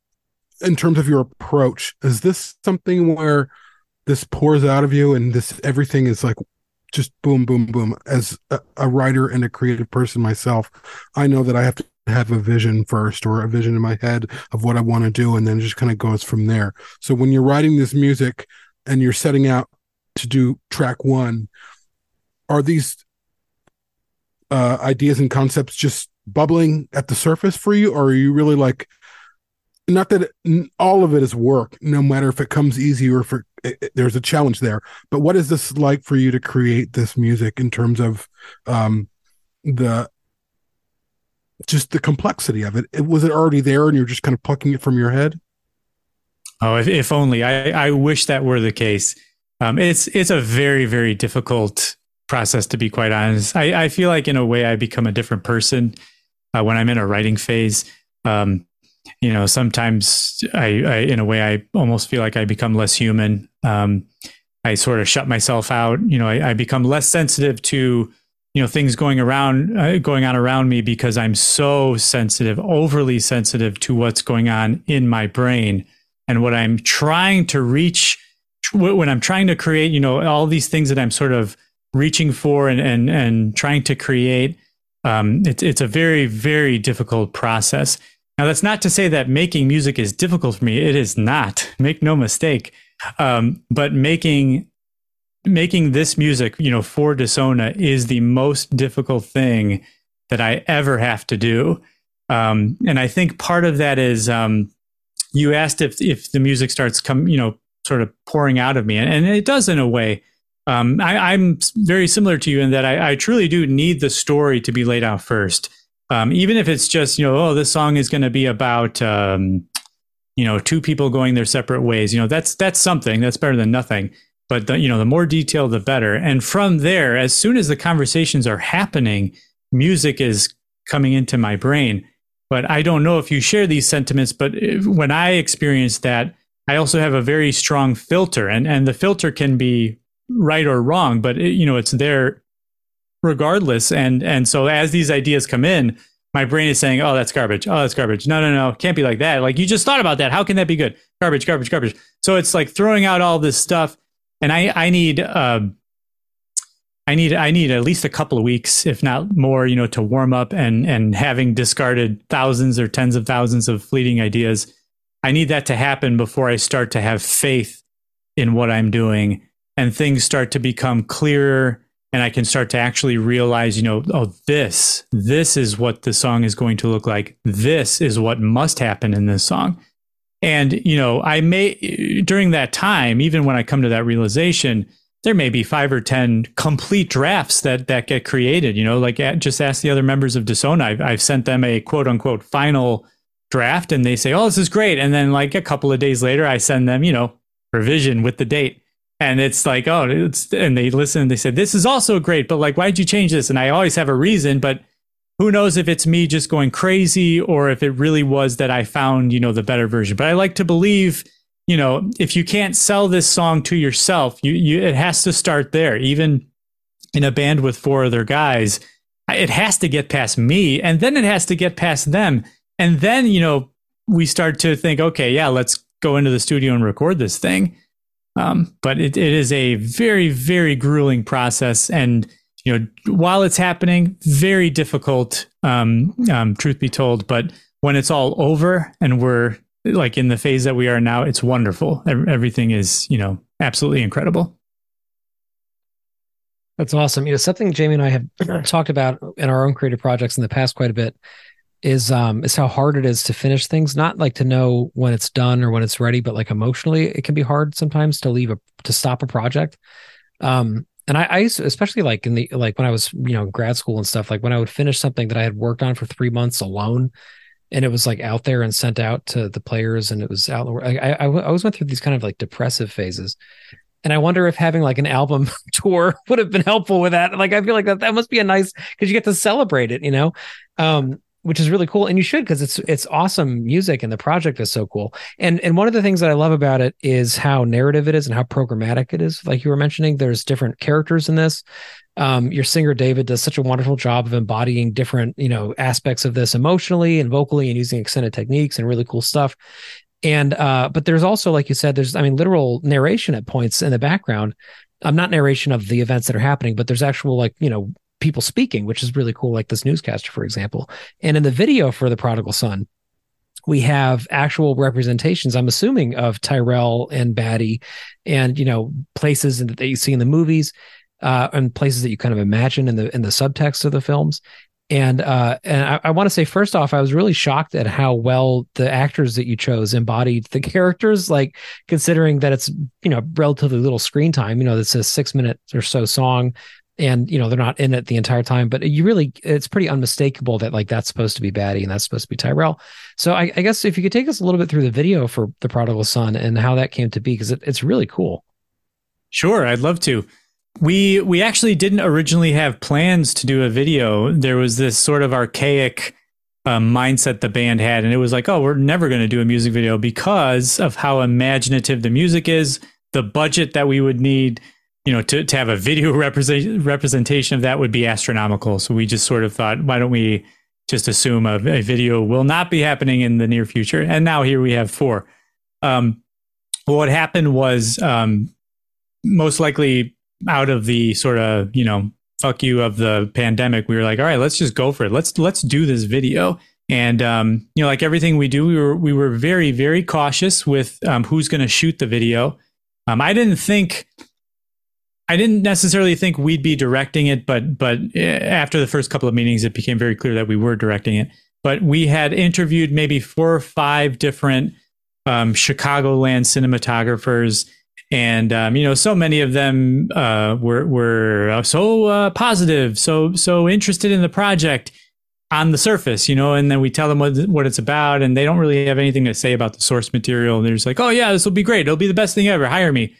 in terms of your approach, is this something where this pours out of you and this everything is like just boom, boom, boom? As a writer and a creative person myself, I know that I have to have a vision first, or a vision in my head of what I want to do, and then it just kind of goes from there. So when you're writing this music and you're setting out to do track one, are these ideas and concepts just bubbling at the surface for you, or are you really like, not that all of it is work, no matter if it comes easy or if there's a challenge there, but what is this like for you to create this music in terms of the complexity of it? Was it already there and you're just kind of plucking it from your head? Oh, if only. I wish that were the case. It's a very, very difficult process, to be quite honest. I feel like in a way I become a different person when I'm in a writing phase. You know, sometimes I in a way I almost feel like I become less human. I sort of shut myself out. You know, I become less sensitive to, you know, things going on around me, because I'm so sensitive, overly sensitive to what's going on in my brain and what I'm trying to reach when I'm trying to create, you know, all these things that I'm sort of reaching for and trying to create. It's a very, very difficult process. Now, that's not to say that making music is difficult for me. It is not. Make no mistake. But making this music, you know, for Dissona is the most difficult thing that I ever have to do. And I think part of that is, you asked if the music starts you know, sort of pouring out of me, and it does in a way. I'm very similar to you in that I truly do need the story to be laid out first. Even if it's just, you know, oh, this song is going to be about, you know, two people going their separate ways, you know, that's something. That's better than nothing. But the more detail, the better. And from there, as soon as the conversations are happening, music is coming into my brain. But I don't know if you share these sentiments, but when I experience that, I also have a very strong filter, and the filter can be right or wrong, but it, you know, it's there regardless. And so as these ideas come in, my brain is saying, oh, that's garbage. Oh, that's garbage. No. Can't be like that. Like, you just thought about that. How can that be good? Garbage, garbage, garbage. So it's like throwing out all this stuff. And I need at least a couple of weeks, if not more, you know, to warm up and having discarded thousands or tens of thousands of fleeting ideas. I need that to happen before I start to have faith in what I'm doing, and things start to become clearer, and I can start to actually realize, you know, oh, this is what the song is going to look like. This is what must happen in this song. And, you know, I may, during that time, even when I come to that realization, there may be 5 or 10 complete drafts that get created, you know, like just ask the other members of Dissona. I've sent them a quote unquote final draft, and they say, oh, this is great. And then like a couple of days later, I send them, you know, revision with the date. And it's like, oh, and they listen, and they said, this is also great, but like, why'd you change this? And I always have a reason, but who knows if it's me just going crazy, or if it really was that I found, you know, the better version. But I like to believe, you know, if you can't sell this song to yourself, it has to start there. Even in a band with 4 other guys, it has to get past me, and then it has to get past them. And then, you know, we start to think, okay, yeah, let's go into the studio and record this thing. But it is a very, very grueling process, and you know, while it's happening, very difficult, truth be told. But when it's all over and we're like in the phase that we are now, it's wonderful. Everything is, you know, absolutely incredible. That's awesome. You know, something Jamie and I have talked about in our own creative projects in the past quite a bit is how hard it is to finish things. Not like to know when it's done or when it's ready, but like emotionally, it can be hard sometimes to stop a project. And I used to, especially like when I was, you know, grad school and stuff, like when I would finish something that I had worked on for 3 months alone, and it was like out there and sent out to the players, and it was out. I always went through these kind of like depressive phases. And I wonder if having like an album tour would have been helpful with that. Like, I feel like that must be a nice, because you get to celebrate it, you know, which is really cool. And you should, because it's awesome music and the project is so cool. And one of the things that I love about it is how narrative it is and how programmatic it is. Like you were mentioning, there's different characters in this. Your singer, David, does such a wonderful job of embodying different, you know, aspects of this emotionally and vocally, and using extended techniques and really cool stuff. And, but there's also, like you said, literal narration at points in the background. Not narration of the events that are happening, but there's actual, like, you know, people speaking, which is really cool. Like this newscaster, for example. And in the video for The Prodigal Son, we have actual representations, I'm assuming, of Tyrell and Batty and, you know, places that you see in the movies, and places that you kind of imagine in the subtext of the films. And I want to say, first off, I was really shocked at how well the actors that you chose embodied the characters, like considering that it's, you know, relatively little screen time. You know, it's a 6 minute or so song, and, you know, they're not in it the entire time, but it's pretty unmistakable that like that's supposed to be Batty and that's supposed to be Tyrell. So I guess if you could take us a little bit through the video for The Prodigal Son and how that came to be, because it's really cool. Sure, I'd love to. We actually didn't originally have plans to do a video. There was this sort of archaic mindset the band had, and it was like, oh, we're never going to do a music video because of how imaginative the music is, the budget that we would need, you know, to have a video representation of that would be astronomical. So we just sort of thought, why don't we just assume a video will not be happening in the near future? And now here we have four. What happened was most likely out of the sort of, you know, fuck you of the pandemic, we were like, all right, let's just go for it. Let's do this video. And, you know, like everything we do, we were very, very cautious with who's going to shoot the video. I didn't necessarily think we'd be directing it, but after the first couple of meetings, it became very clear that we were directing it. But we had interviewed maybe 4 or 5 different Chicagoland cinematographers. And, you know, so many of them were so positive, so interested in the project on the surface, you know, and then we tell them what it's about, and they don't really have anything to say about the source material. And they're just like, oh, yeah, this will be great. It'll be the best thing ever. Hire me.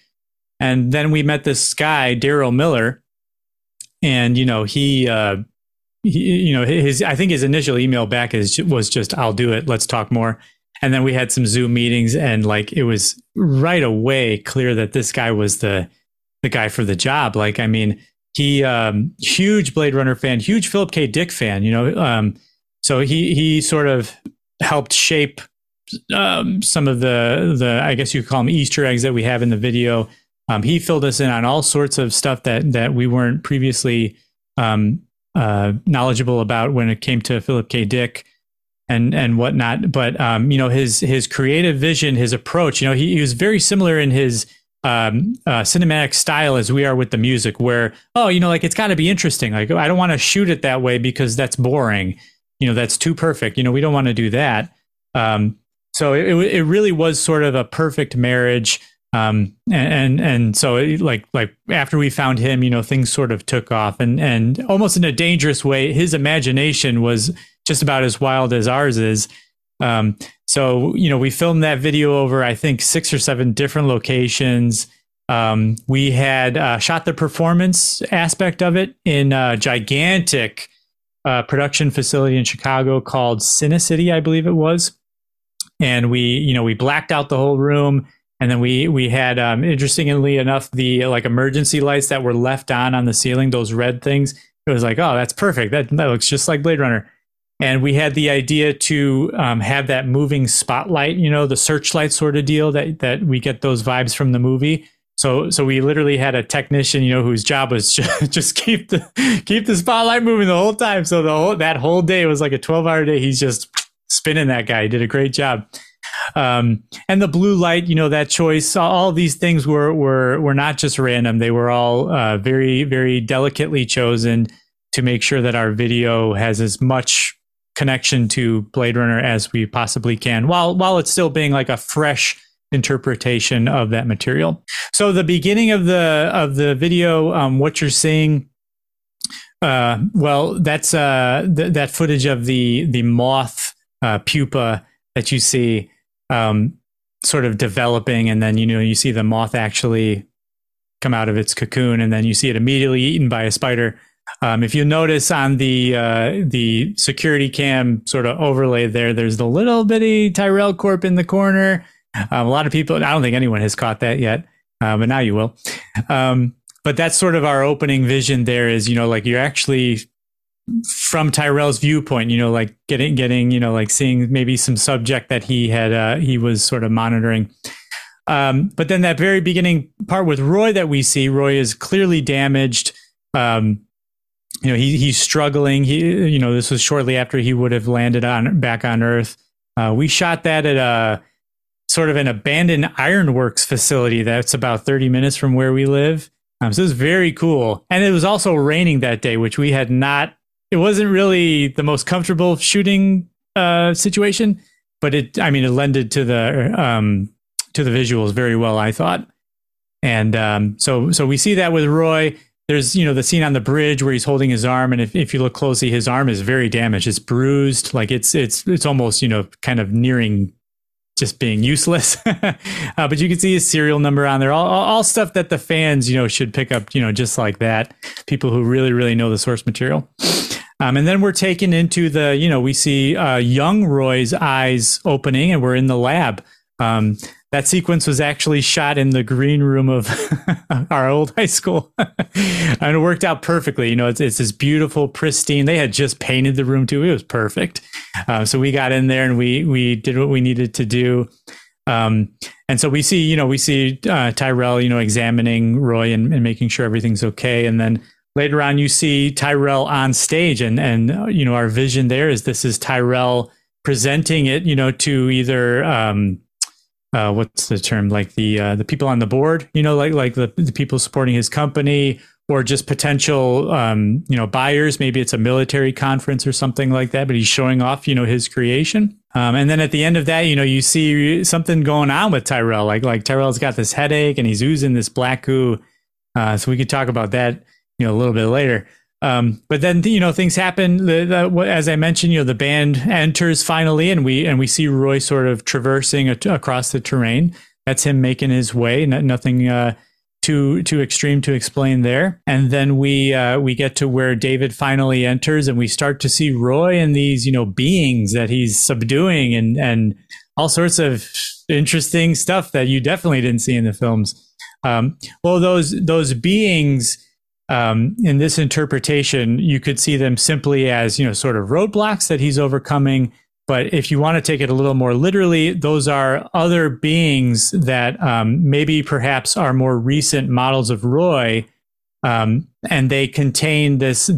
And then we met this guy, Daryl Miller. And, you know, his initial email back was just, I'll do it. Let's talk more. And then we had some Zoom meetings, and like it was right away clear that this guy was the guy for the job. Like, I mean, he huge Blade Runner fan, huge Philip K. Dick fan, you know. So he sort of helped shape some of the I guess you could call them Easter eggs that we have in the video. He filled us in on all sorts of stuff that we weren't previously knowledgeable about when it came to Philip K. Dick. And whatnot, but you know, his creative vision, his approach. You know, he was very similar in his cinematic style as we are with the music, where you know, like it's got to be interesting. Like I don't want to shoot it that way because that's boring. You know, that's too perfect. You know, we don't want to do that. So it really was sort of a perfect marriage. And so it, like after we found him, you know, things sort of took off, and almost in a dangerous way. His imagination was just about as wild as ours is. So, you know, we filmed that video over, I think, 6 or 7 different locations. We had shot the performance aspect of it in a gigantic production facility in Chicago called Cinecity, I believe it was. And we blacked out the whole room. And then we had, interestingly enough, the like emergency lights that were left on the ceiling, those red things. It was like, oh, that's perfect. That looks just like Blade Runner. And we had the idea to have that moving spotlight, you know, the searchlight sort of deal that we get those vibes from the movie. So we literally had a technician, you know, whose job was just keep the spotlight moving the whole time. So that whole day was like a 12-hour day. He's just spinning that guy. He did a great job. And the blue light, you know, that choice, all these things were not just random. They were all very, very delicately chosen to make sure that our video has as much connection to Blade Runner as we possibly can, while it's still being like a fresh interpretation of that material. So the beginning of the video, what you're seeing, well, that's that footage of the moth pupa that you see sort of developing, and then, you know, you see the moth actually come out of its cocoon, and then you see it immediately eaten by a spider. If you notice on the security cam sort of overlay there, there's the little bitty Tyrell Corp in the corner. A lot of people, I don't think anyone has caught that yet, but now you will. But that's sort of our opening vision there is, you know, like you're actually from Tyrell's viewpoint, you know, like getting, you know, like seeing maybe some subject that he had, he was sort of monitoring. But then that very beginning part with Roy that we see, Roy is clearly damaged. You know, he's struggling. He, you know, this was shortly after he would have landed back on Earth. We shot that at a sort of an abandoned ironworks facility that's about 30 minutes from where we live. So it was very cool. And it was also raining that day, which we had not. It wasn't really the most comfortable shooting situation, but it lended to the visuals very well, I thought. And so we see that with Roy. There's, you know, the scene on the bridge where he's holding his arm, and if you look closely, his arm is very damaged. It's bruised, like it's almost, you know, kind of nearing just being useless. But you can see his serial number on there, all stuff that the fans, you know, should pick up, you know, just like that. People who really, really know the source material. And then we're taken into the, you know, we see young Roy's eyes opening, and we're in the lab. That sequence was actually shot in the green room of our old high school, and it worked out perfectly. You know, it's this beautiful, pristine. They had just painted the room too; it was perfect. So we got in there and we did what we needed to do. And so we see Tyrell, you know, examining Roy and making sure everything's okay. And then later on, you see Tyrell on stage, and you know, our vision there is this is Tyrell presenting it, you know, to either. What's the term, like the people on the board, you know, like the people supporting his company, or just potential, you know, buyers. Maybe it's a military conference or something like that, but he's showing off, you know, his creation. And then at the end of that, you know, you see something going on with Tyrell, like Tyrell's got this headache and he's oozing this black goo. So we could talk about that, you know, a little bit later. But then, you know, things happen. As I mentioned, you know, the band enters finally, and we see Roy sort of traversing across the terrain. That's him making his way. Nothing too extreme to explain there. And then we get to where David finally enters, and we start to see Roy and these, you know, beings that he's subduing, and all sorts of interesting stuff that you definitely didn't see in the films. Well, those beings. In this interpretation, you could see them simply as, you know, sort of roadblocks that he's overcoming. But if you want to take it a little more literally, those are other beings that maybe perhaps are more recent models of Roy. And they contain this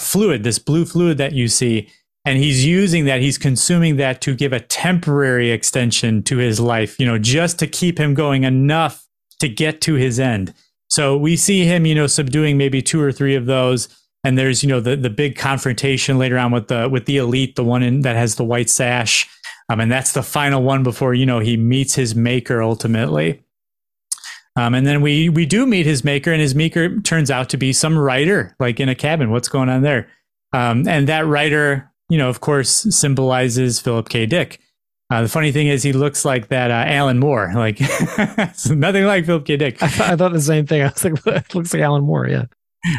fluid, this blue fluid that you see. And he's using that, he's consuming that to give a temporary extension to his life, you know, just to keep him going enough to get to his end. So we see him, you know, subduing maybe two or three of those. And there's, you know, the big confrontation later on with the elite, the one that has the white sash. And that's the final one before, you know, he meets his maker ultimately. And then we do meet his maker, and his maker turns out to be some writer, like in a cabin. What's going on there? And that writer, you know, of course, symbolizes Philip K. Dick. The funny thing is, he looks like that Alan Moore, like nothing like Philip K. Dick. I thought the same thing. I was like, it looks like Alan Moore, yeah.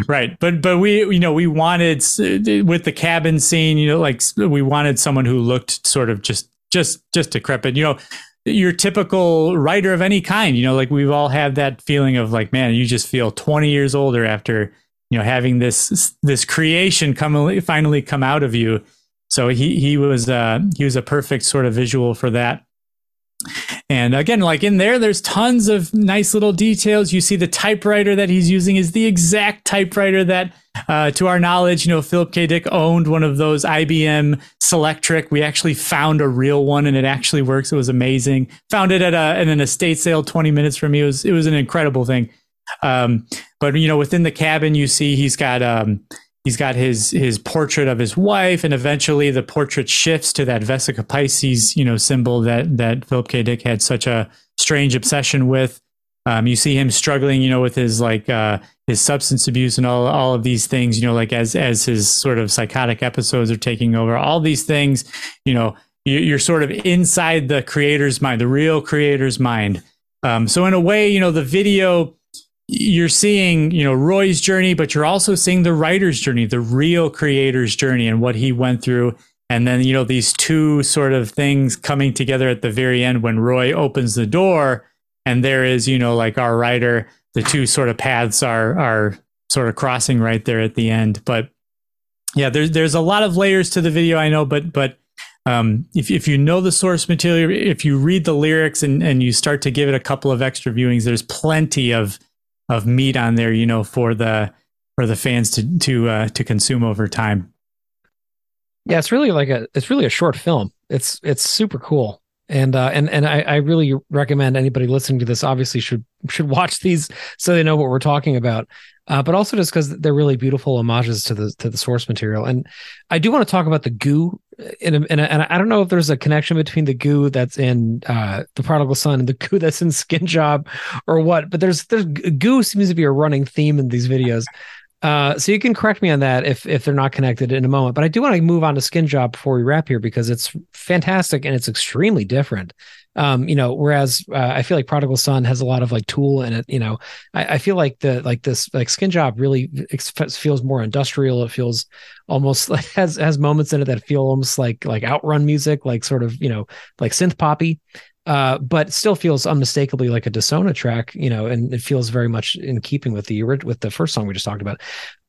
Right, but we, you know, we wanted with the cabin scene, you know, like we wanted someone who looked sort of just decrepit, you know, your typical writer of any kind, you know, like we've all had that feeling of like, man, you just feel 20 years older after, you know, having this creation finally come out of you. So he was a perfect sort of visual for that. And again, like in there, there's tons of nice little details. You see the typewriter that he's using is the exact typewriter that, to our knowledge, you know, Philip K. Dick owned one of those IBM Selectric. We actually found a real one and it actually works. It was amazing. Found it at an estate sale 20 minutes from me. It was an incredible thing. But you know, within the cabin, you see he's got his portrait of his wife, and eventually the portrait shifts to that Vesica Pisces, you know, symbol that Philip K. Dick had such a strange obsession with. You see him struggling, you know, with his like his substance abuse and all of these things, you know, like as his sort of psychotic episodes are taking over, all these things, you know, you're sort of inside the creator's mind, the real creator's mind. So in a way, you know, the video, you're seeing, you know, Roy's journey, but you're also seeing the writer's journey, the real creator's journey and what he went through. And then, you know, these two sort of things coming together at the very end when Roy opens the door and there is, you know, like our writer, the two sort of paths are sort of crossing right there at the end. But yeah, there's a lot of layers to the video, I know, but if you know the source material, if you read the lyrics and you start to give it a couple of extra viewings, there's plenty of meat on there, you know, for the fans to consume over time. Yeah, it's really a short film. It's super cool. And I really recommend anybody listening to this obviously should watch these so they know what we're talking about. But also just because they're really beautiful homages to the source material. And I do want to talk about the goo and I don't know if there's a connection between the goo that's in The Prodigal Son and the goo that's in Skinjob or what, but there's goo seems to be a running theme in these videos. So you can correct me on that if they're not connected in a moment, but I do want to move on to Skinjob before we wrap here because it's fantastic and it's extremely different. You know, whereas I feel like Prodigal Son has a lot of like Tool in it. You know, I feel like this Skinjob really feels more industrial. It feels almost like has moments in it that feel almost like Outrun music, like sort of, you know, like synth poppy. But still feels unmistakably like a Dissona track, you know, and it feels very much in keeping with the first song we just talked about.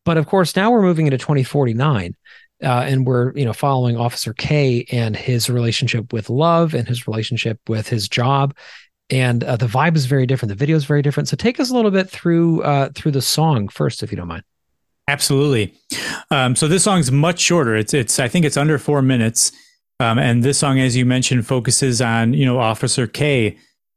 But of course, now we're moving into 2049, and we're, you know, following Officer K and his relationship with love and his relationship with his job. And the vibe is very different. The video is very different. So take us a little bit through the song first, if you don't mind. Absolutely. So this song's much shorter. It's I think it's under 4 minutes. And this song, as you mentioned, focuses on, you know, Officer K.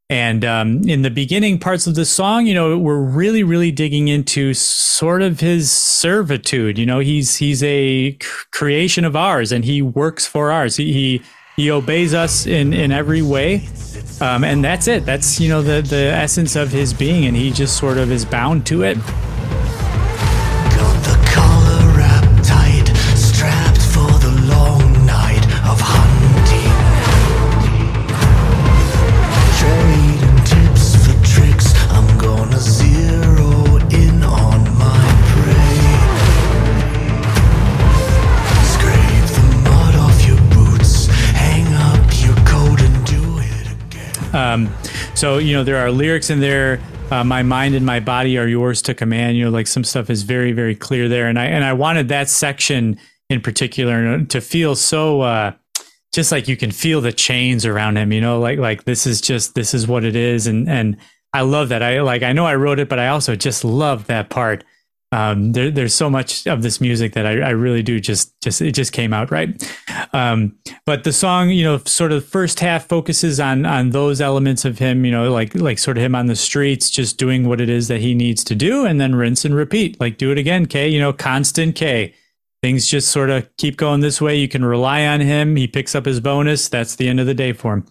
And in the beginning parts of the song, you know, we're really, really digging into sort of his servitude. You know, he's a creation of ours and he works for ours. He obeys us in every way. And that's it. That's, you know, the essence of his being. And he just sort of is bound to it. So, you know, there are lyrics in there. My mind and my body are yours to command. You know, like some stuff is very, very clear there. And I wanted that section in particular to feel so just like you can feel the chains around him, you know, like this is what it is. And I love that. I know I wrote it, but I also just love that part. There's so much of this music that I really do it just came out right. But the song, you know, sort of first half focuses on those elements of him, you know, like sort of him on the streets, just doing what it is that he needs to do, and then rinse and repeat, like do it again, K, you know, constant K. Things just sort of keep going this way. You can rely on him. He picks up his bonus. That's the end of the day for him.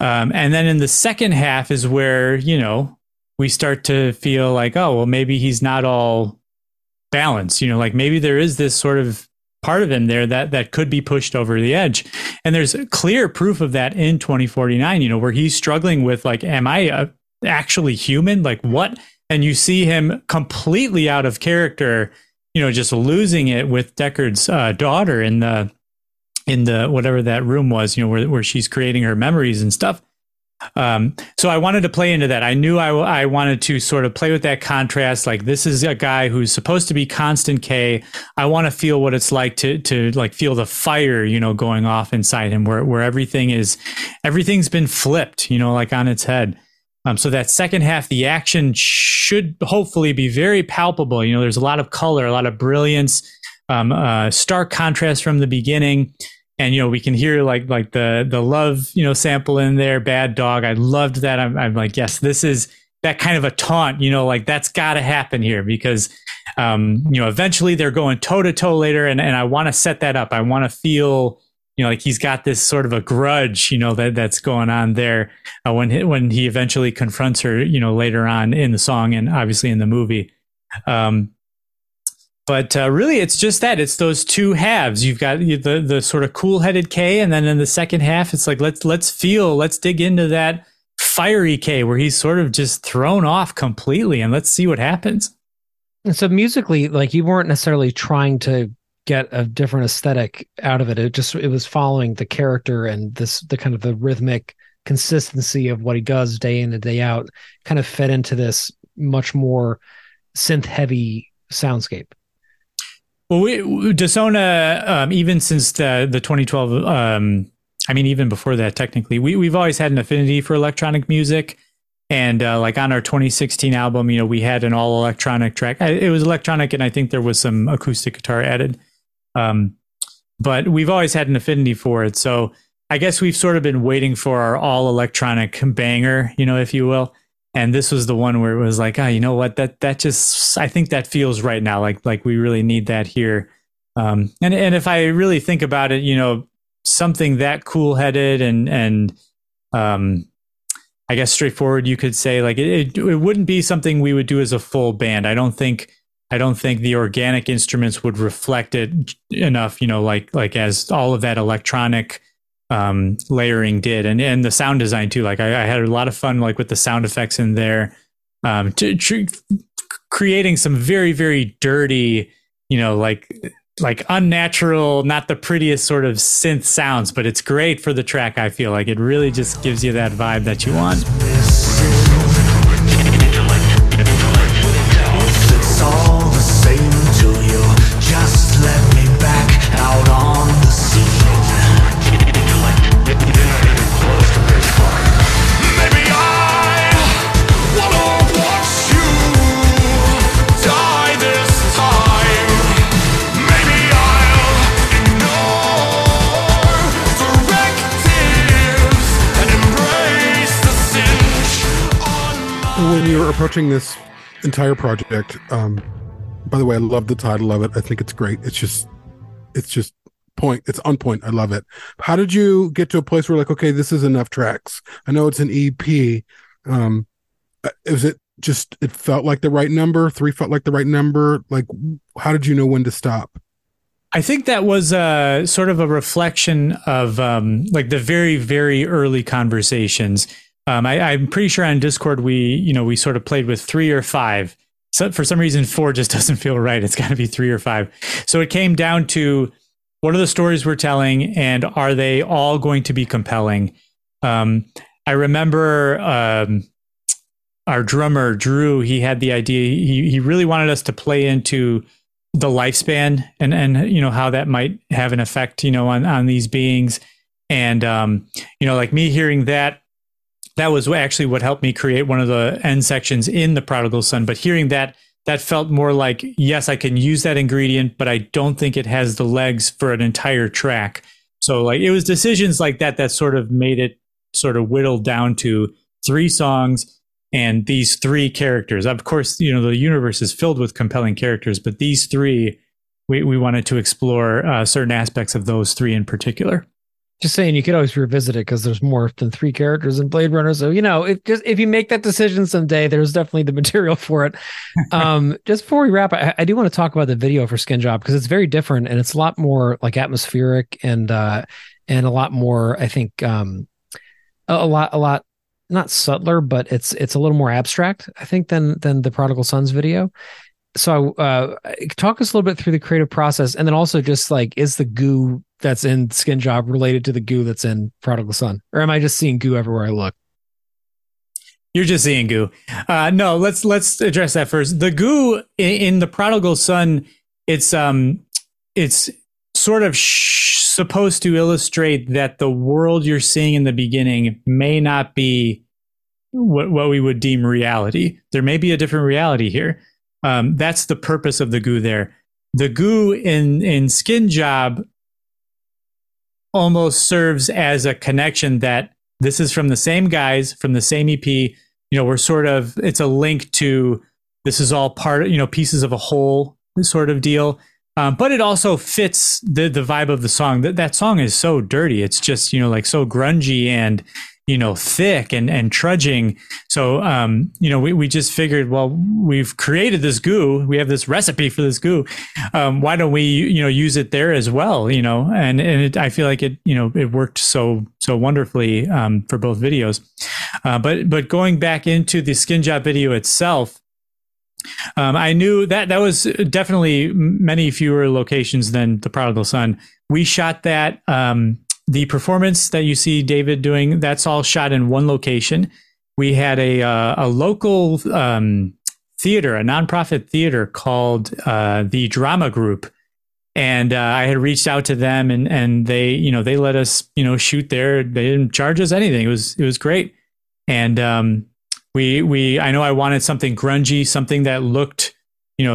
And then in the second half is where, you know, we start to feel like, oh, well, maybe he's not all balanced, you know, like maybe there is this sort of part of him there that could be pushed over the edge. And there's clear proof of that in 2049, you know, where he's struggling with like, am I actually human? Like what? And you see him completely out of character, you know, just losing it with Deckard's daughter in the whatever that room was, you know, where she's creating her memories and stuff. So I wanted to play into that. I knew I wanted to sort of play with that contrast. Like, this is a guy who's supposed to be constant K. I want to feel what it's like to like feel the fire, you know, going off inside him, where everything's been flipped, you know, like on its head. So that second half, the action should hopefully be very palpable. You know, there's a lot of color, a lot of brilliance, stark contrast from the beginning. And, you know, we can hear like the love, you know, sample in there, Bad Dog. I loved that. I'm like, yes, this is that kind of a taunt, you know, like that's got to happen here because, you know, eventually they're going toe to toe later. And I want to set that up. I want to feel, you know, like he's got this sort of a grudge, you know, that's going on there when he eventually confronts her, you know, later on in the song and obviously in the movie. But really, it's just that it's those two halves. You've got the sort of cool headed K. And then in the second half, it's like, let's dig into that fiery K where he's sort of just thrown off completely. And let's see what happens. And so musically, like you weren't necessarily trying to get a different aesthetic out of it. It was following the character and the kind of the rhythmic consistency of what he does day in and day out kind of fed into this much more synth heavy soundscape. Well, Dissona, even since the 2012, even before that, technically, we've always had an affinity for electronic music. And like on our 2016 album, you know, we had an all electronic track. It was electronic, and I think there was some acoustic guitar added. But we've always had an affinity for it. So I guess we've sort of been waiting for our all electronic banger, you know, if you will. And this was the one where it was like, you know what, that just, I think that feels right now. Like we really need that here. And if I really think about it, you know, something that cool headed and I guess straightforward, you could say like, it wouldn't be something we would do as a full band. I don't think the organic instruments would reflect it enough, you know, like as all of that electronic layering did and the sound design too. Like I had a lot of fun like with the sound effects in there, creating some very, very dirty, you know, like unnatural, not the prettiest sort of synth sounds, but it's great for the track. I feel like it really just gives you that vibe that you want. When you were approaching this entire project, by the way, I love the title of it. I think it's great. It's just point. It's on point. I love it. How did you get to a place where like, okay, this is enough tracks? I know it's an EP. It felt like the right number? Three felt like the right number? Like, how did you know when to stop? I think that was sort of a reflection of like the very, very early conversations. I'm pretty sure on Discord, we sort of played with 3 or 5. So for some reason, 4 just doesn't feel right. It's got to be 3 or 5. So it came down to what are the stories we're telling and are they all going to be compelling? I remember our drummer, Drew, he had the idea. He really wanted us to play into the lifespan and you know, how that might have an effect, you know, on these beings. And, you know, like me hearing that, that was actually what helped me create one of the end sections in The Prodigal Son. But hearing that felt more like, yes, I can use that ingredient, but I don't think it has the legs for an entire track. So like it was decisions like that sort of made it sort of whittled down to 3 songs and these 3 characters. Of course, you know, the universe is filled with compelling characters, but these 3, we wanted to explore certain aspects of those 3 in particular. Just saying, you could always revisit it because there's more than 3 characters in Blade Runner. So, you know, if you make that decision someday, there's definitely the material for it. Just before we wrap, I do want to talk about the video for Skinjob because it's very different and it's a lot more like atmospheric and a lot more, I think, a lot not subtler, but it's a little more abstract, I think, than the Prodigal Son's video. So talk us a little bit through the creative process and then also just like, is the goo that's in Skinjob related to the goo that's in Prodigal Son? Or am I just seeing goo everywhere I look? You're just seeing goo. No, let's address that first. The goo in the Prodigal Son, it's sort of supposed to illustrate that the world you're seeing in the beginning may not be what we would deem reality. There may be a different reality here. That's the purpose of the goo there. The goo in Skinjob almost serves as a connection that this is from the same guys, from the same EP. We're sort of, it's a link to, this is all part of, pieces of a whole sort of deal. But it also fits the vibe of the song. That song is so dirty. It's just, so grungy and, thick and trudging. So, we just figured, well, we've created this goo. We have this recipe for this goo. Why don't we, use it there as well, And I feel like it, it worked so wonderfully for both videos. But going back into the Skinjob video itself, I knew that was definitely many fewer locations than the Prodigal Son. We shot that. The performance that you see David doing, that's all shot in one location. We had a local theater, a nonprofit theater called The Drama Group. And I had reached out to them and they, they let us, shoot there. They didn't charge us anything. It was great. And, We I know I wanted something grungy, something that looked,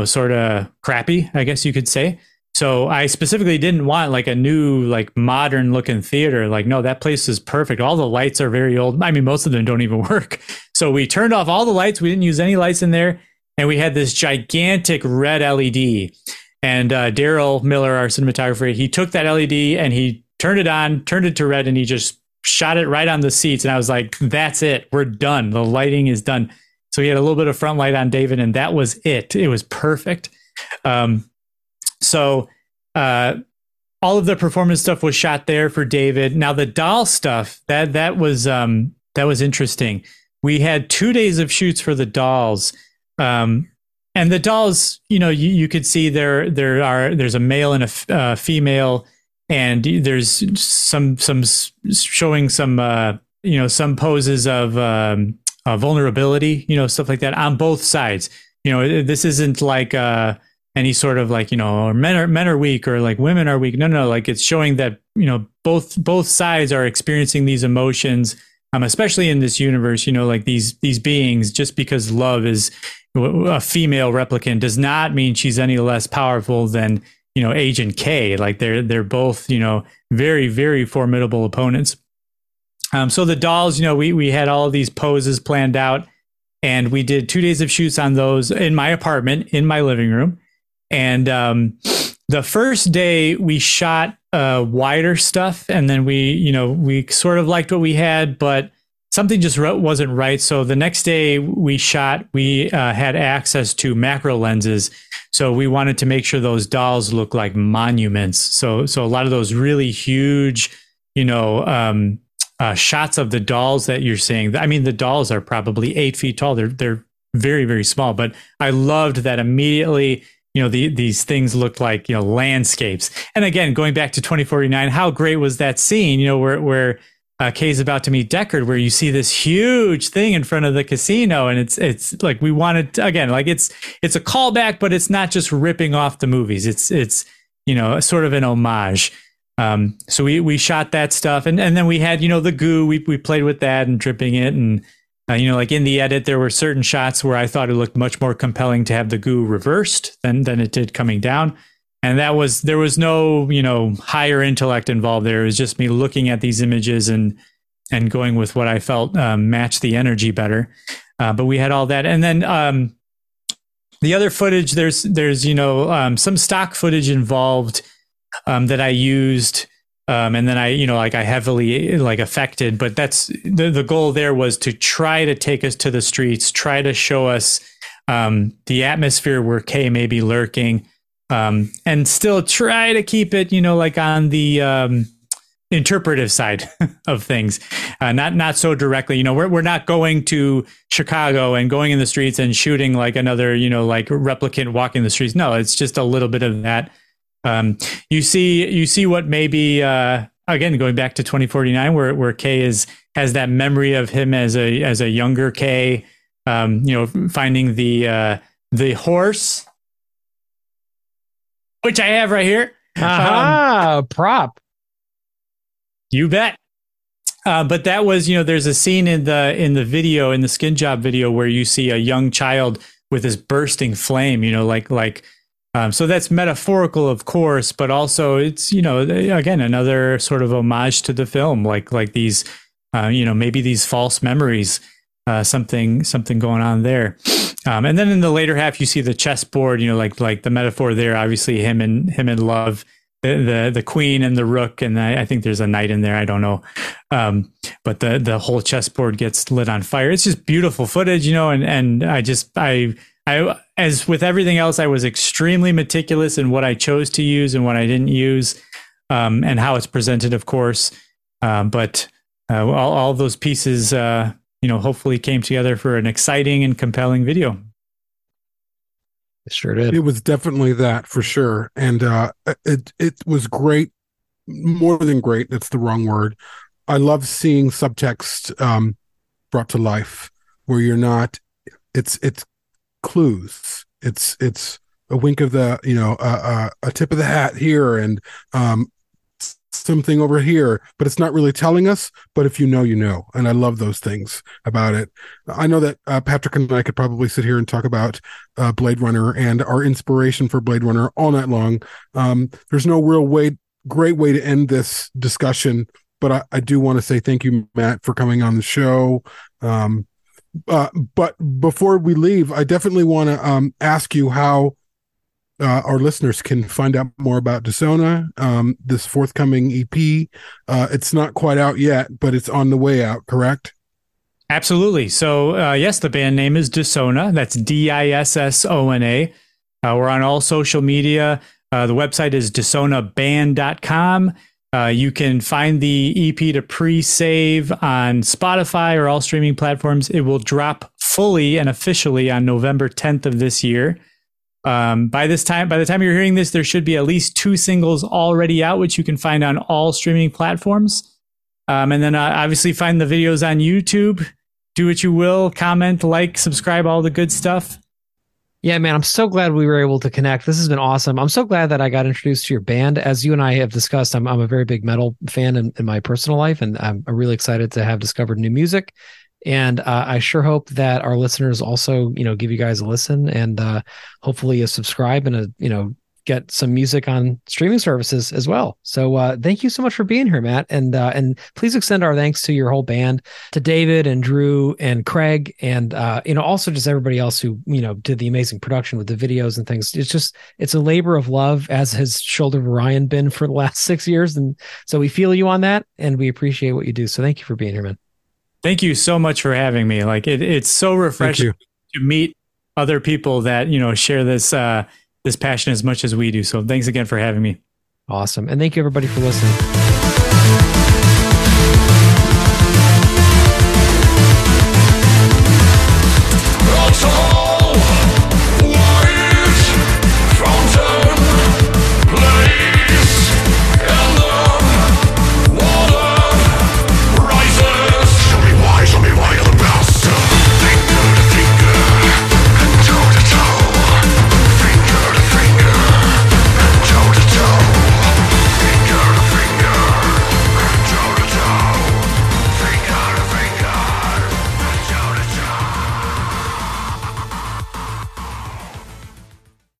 sort of crappy, I guess you could say. So I specifically didn't want a new, modern looking theater. No, that place is perfect. All the lights are very old. I mean, most of them don't even work. So we turned off all the lights. We didn't use any lights in there. And we had this gigantic red LED. And Daryl Miller, our cinematographer, he took that LED and he turned it on, turned it to red, and he just shot it right on the seats. And I was like, that's it. We're done. The lighting is done. So he had a little bit of front light on David, and that was it. It was perfect. So all of the performance stuff was shot there for David. Now the doll stuff, that was interesting. We had 2 days of shoots for the dolls. And the dolls, you could see there's a male and a female. And there's some showing some, some poses of vulnerability, stuff like that on both sides. This isn't like any sort of men are weak or women are weak. No. It's showing that, both sides are experiencing these emotions, especially in this universe, these beings, just because love is a female replicant does not mean she's any less powerful than Agent K. They're both, very, very formidable opponents. So the dolls, we had all these poses planned out, and we did 2 days of shoots on those in my apartment, in my living room. And the first day we shot wider stuff, and then we sort of liked what we had, but something just wasn't right. So the next day we had access to macro lenses. So we wanted to make sure those dolls look like monuments. So a lot of those really huge, shots of the dolls that you're seeing. I mean, the dolls are probably 8 feet tall. They're very, very small, but I loved that immediately, these things looked like, landscapes. And again, going back to 2049, how great was that scene, where Kay's about to meet Deckard, where you see this huge thing in front of the casino, and it's like we wanted to, again, it's a callback, but it's not just ripping off the movies. It's sort of an homage. So we shot that stuff, and then we had the goo. We played with that and dripping it, and in the edit there were certain shots where I thought it looked much more compelling to have the goo reversed than it did coming down. And there was no, higher intellect involved there. It was just me looking at these images and going with what I felt matched the energy better. But we had all that. And then the other footage, there's some stock footage involved that I used. And then I, I heavily affected. But that's the goal there was to try to take us to the streets, try to show us the atmosphere where K may be lurking. And still try to keep it, on the interpretive side of things, not so directly. We're not going to Chicago and going in the streets and shooting another, replicant walking the streets. No, it's just a little bit of that. You see what maybe again, going back to 2049, where K has that memory of him as a younger K, finding the horse, which I have right here. Prop. You bet. But that was, there's a scene in the video, in the Skinjob video, where you see a young child with this bursting flame, so that's metaphorical, of course, but also it's, again, another sort of homage to the film, like these, maybe these false memories, something going on there. And then in the later half, you see the chessboard, like the metaphor there, obviously him and love, the queen and the rook, and I think there's a knight in there, I don't know, but the whole chessboard gets lit on fire. It's just beautiful footage, and I as with everything else, I was extremely meticulous in what I chose to use and what I didn't use, and how it's presented, of course, but all those pieces hopefully came together for an exciting and compelling video. It sure did. It was definitely that, for sure. And it was great, more than great. That's the wrong word. I love seeing subtext brought to life, where you're not. It's clues. It's a wink of the a tip of the hat here and something over here, but it's not really telling us. But if you know, and I love those things about it. I know that Patrick and I could probably sit here and talk about Blade Runner and our inspiration for Blade Runner all night long. There's no real great way to end this discussion, but I do want to say thank you, Matt, for coming on the show. But before we leave, I definitely want to ask you how our listeners can find out more about Dissona, this forthcoming EP. It's not quite out yet, but it's on the way out, correct? Absolutely. So, yes, the band name is Dissona. That's D-I-S-S-O-N-A. We're on all social media. The website is dissonaband.com. You can find the EP to pre-save on Spotify or all streaming platforms. It will drop fully and officially on November 10th of this year. By the time you're hearing this, there should be at least 2 singles already out, which you can find on all streaming platforms. And then obviously find the videos on YouTube. Do what you will. Comment, like, subscribe, all the good stuff. Yeah, man, I'm so glad we were able to connect. This has been awesome. I'm so glad that I got introduced to your band. As you and I have discussed, I'm a very big metal fan in my personal life, and I'm really excited to have discovered new music. And I sure hope that our listeners also, give you guys a listen and hopefully a subscribe and get some music on streaming services as well. So thank you so much for being here, Matt. And please extend our thanks to your whole band, to David and Drew and Craig, and also just everybody else who did the amazing production with the videos and things. It's a labor of love, as has Shoulder of Orion been for the last 6 years, and so we feel you on that, and we appreciate what you do. So thank you for being here, man. Thank you so much for having me. Like it's so refreshing to meet other people that, share this this passion as much as we do. So thanks again for having me. Awesome. And thank you everybody for listening.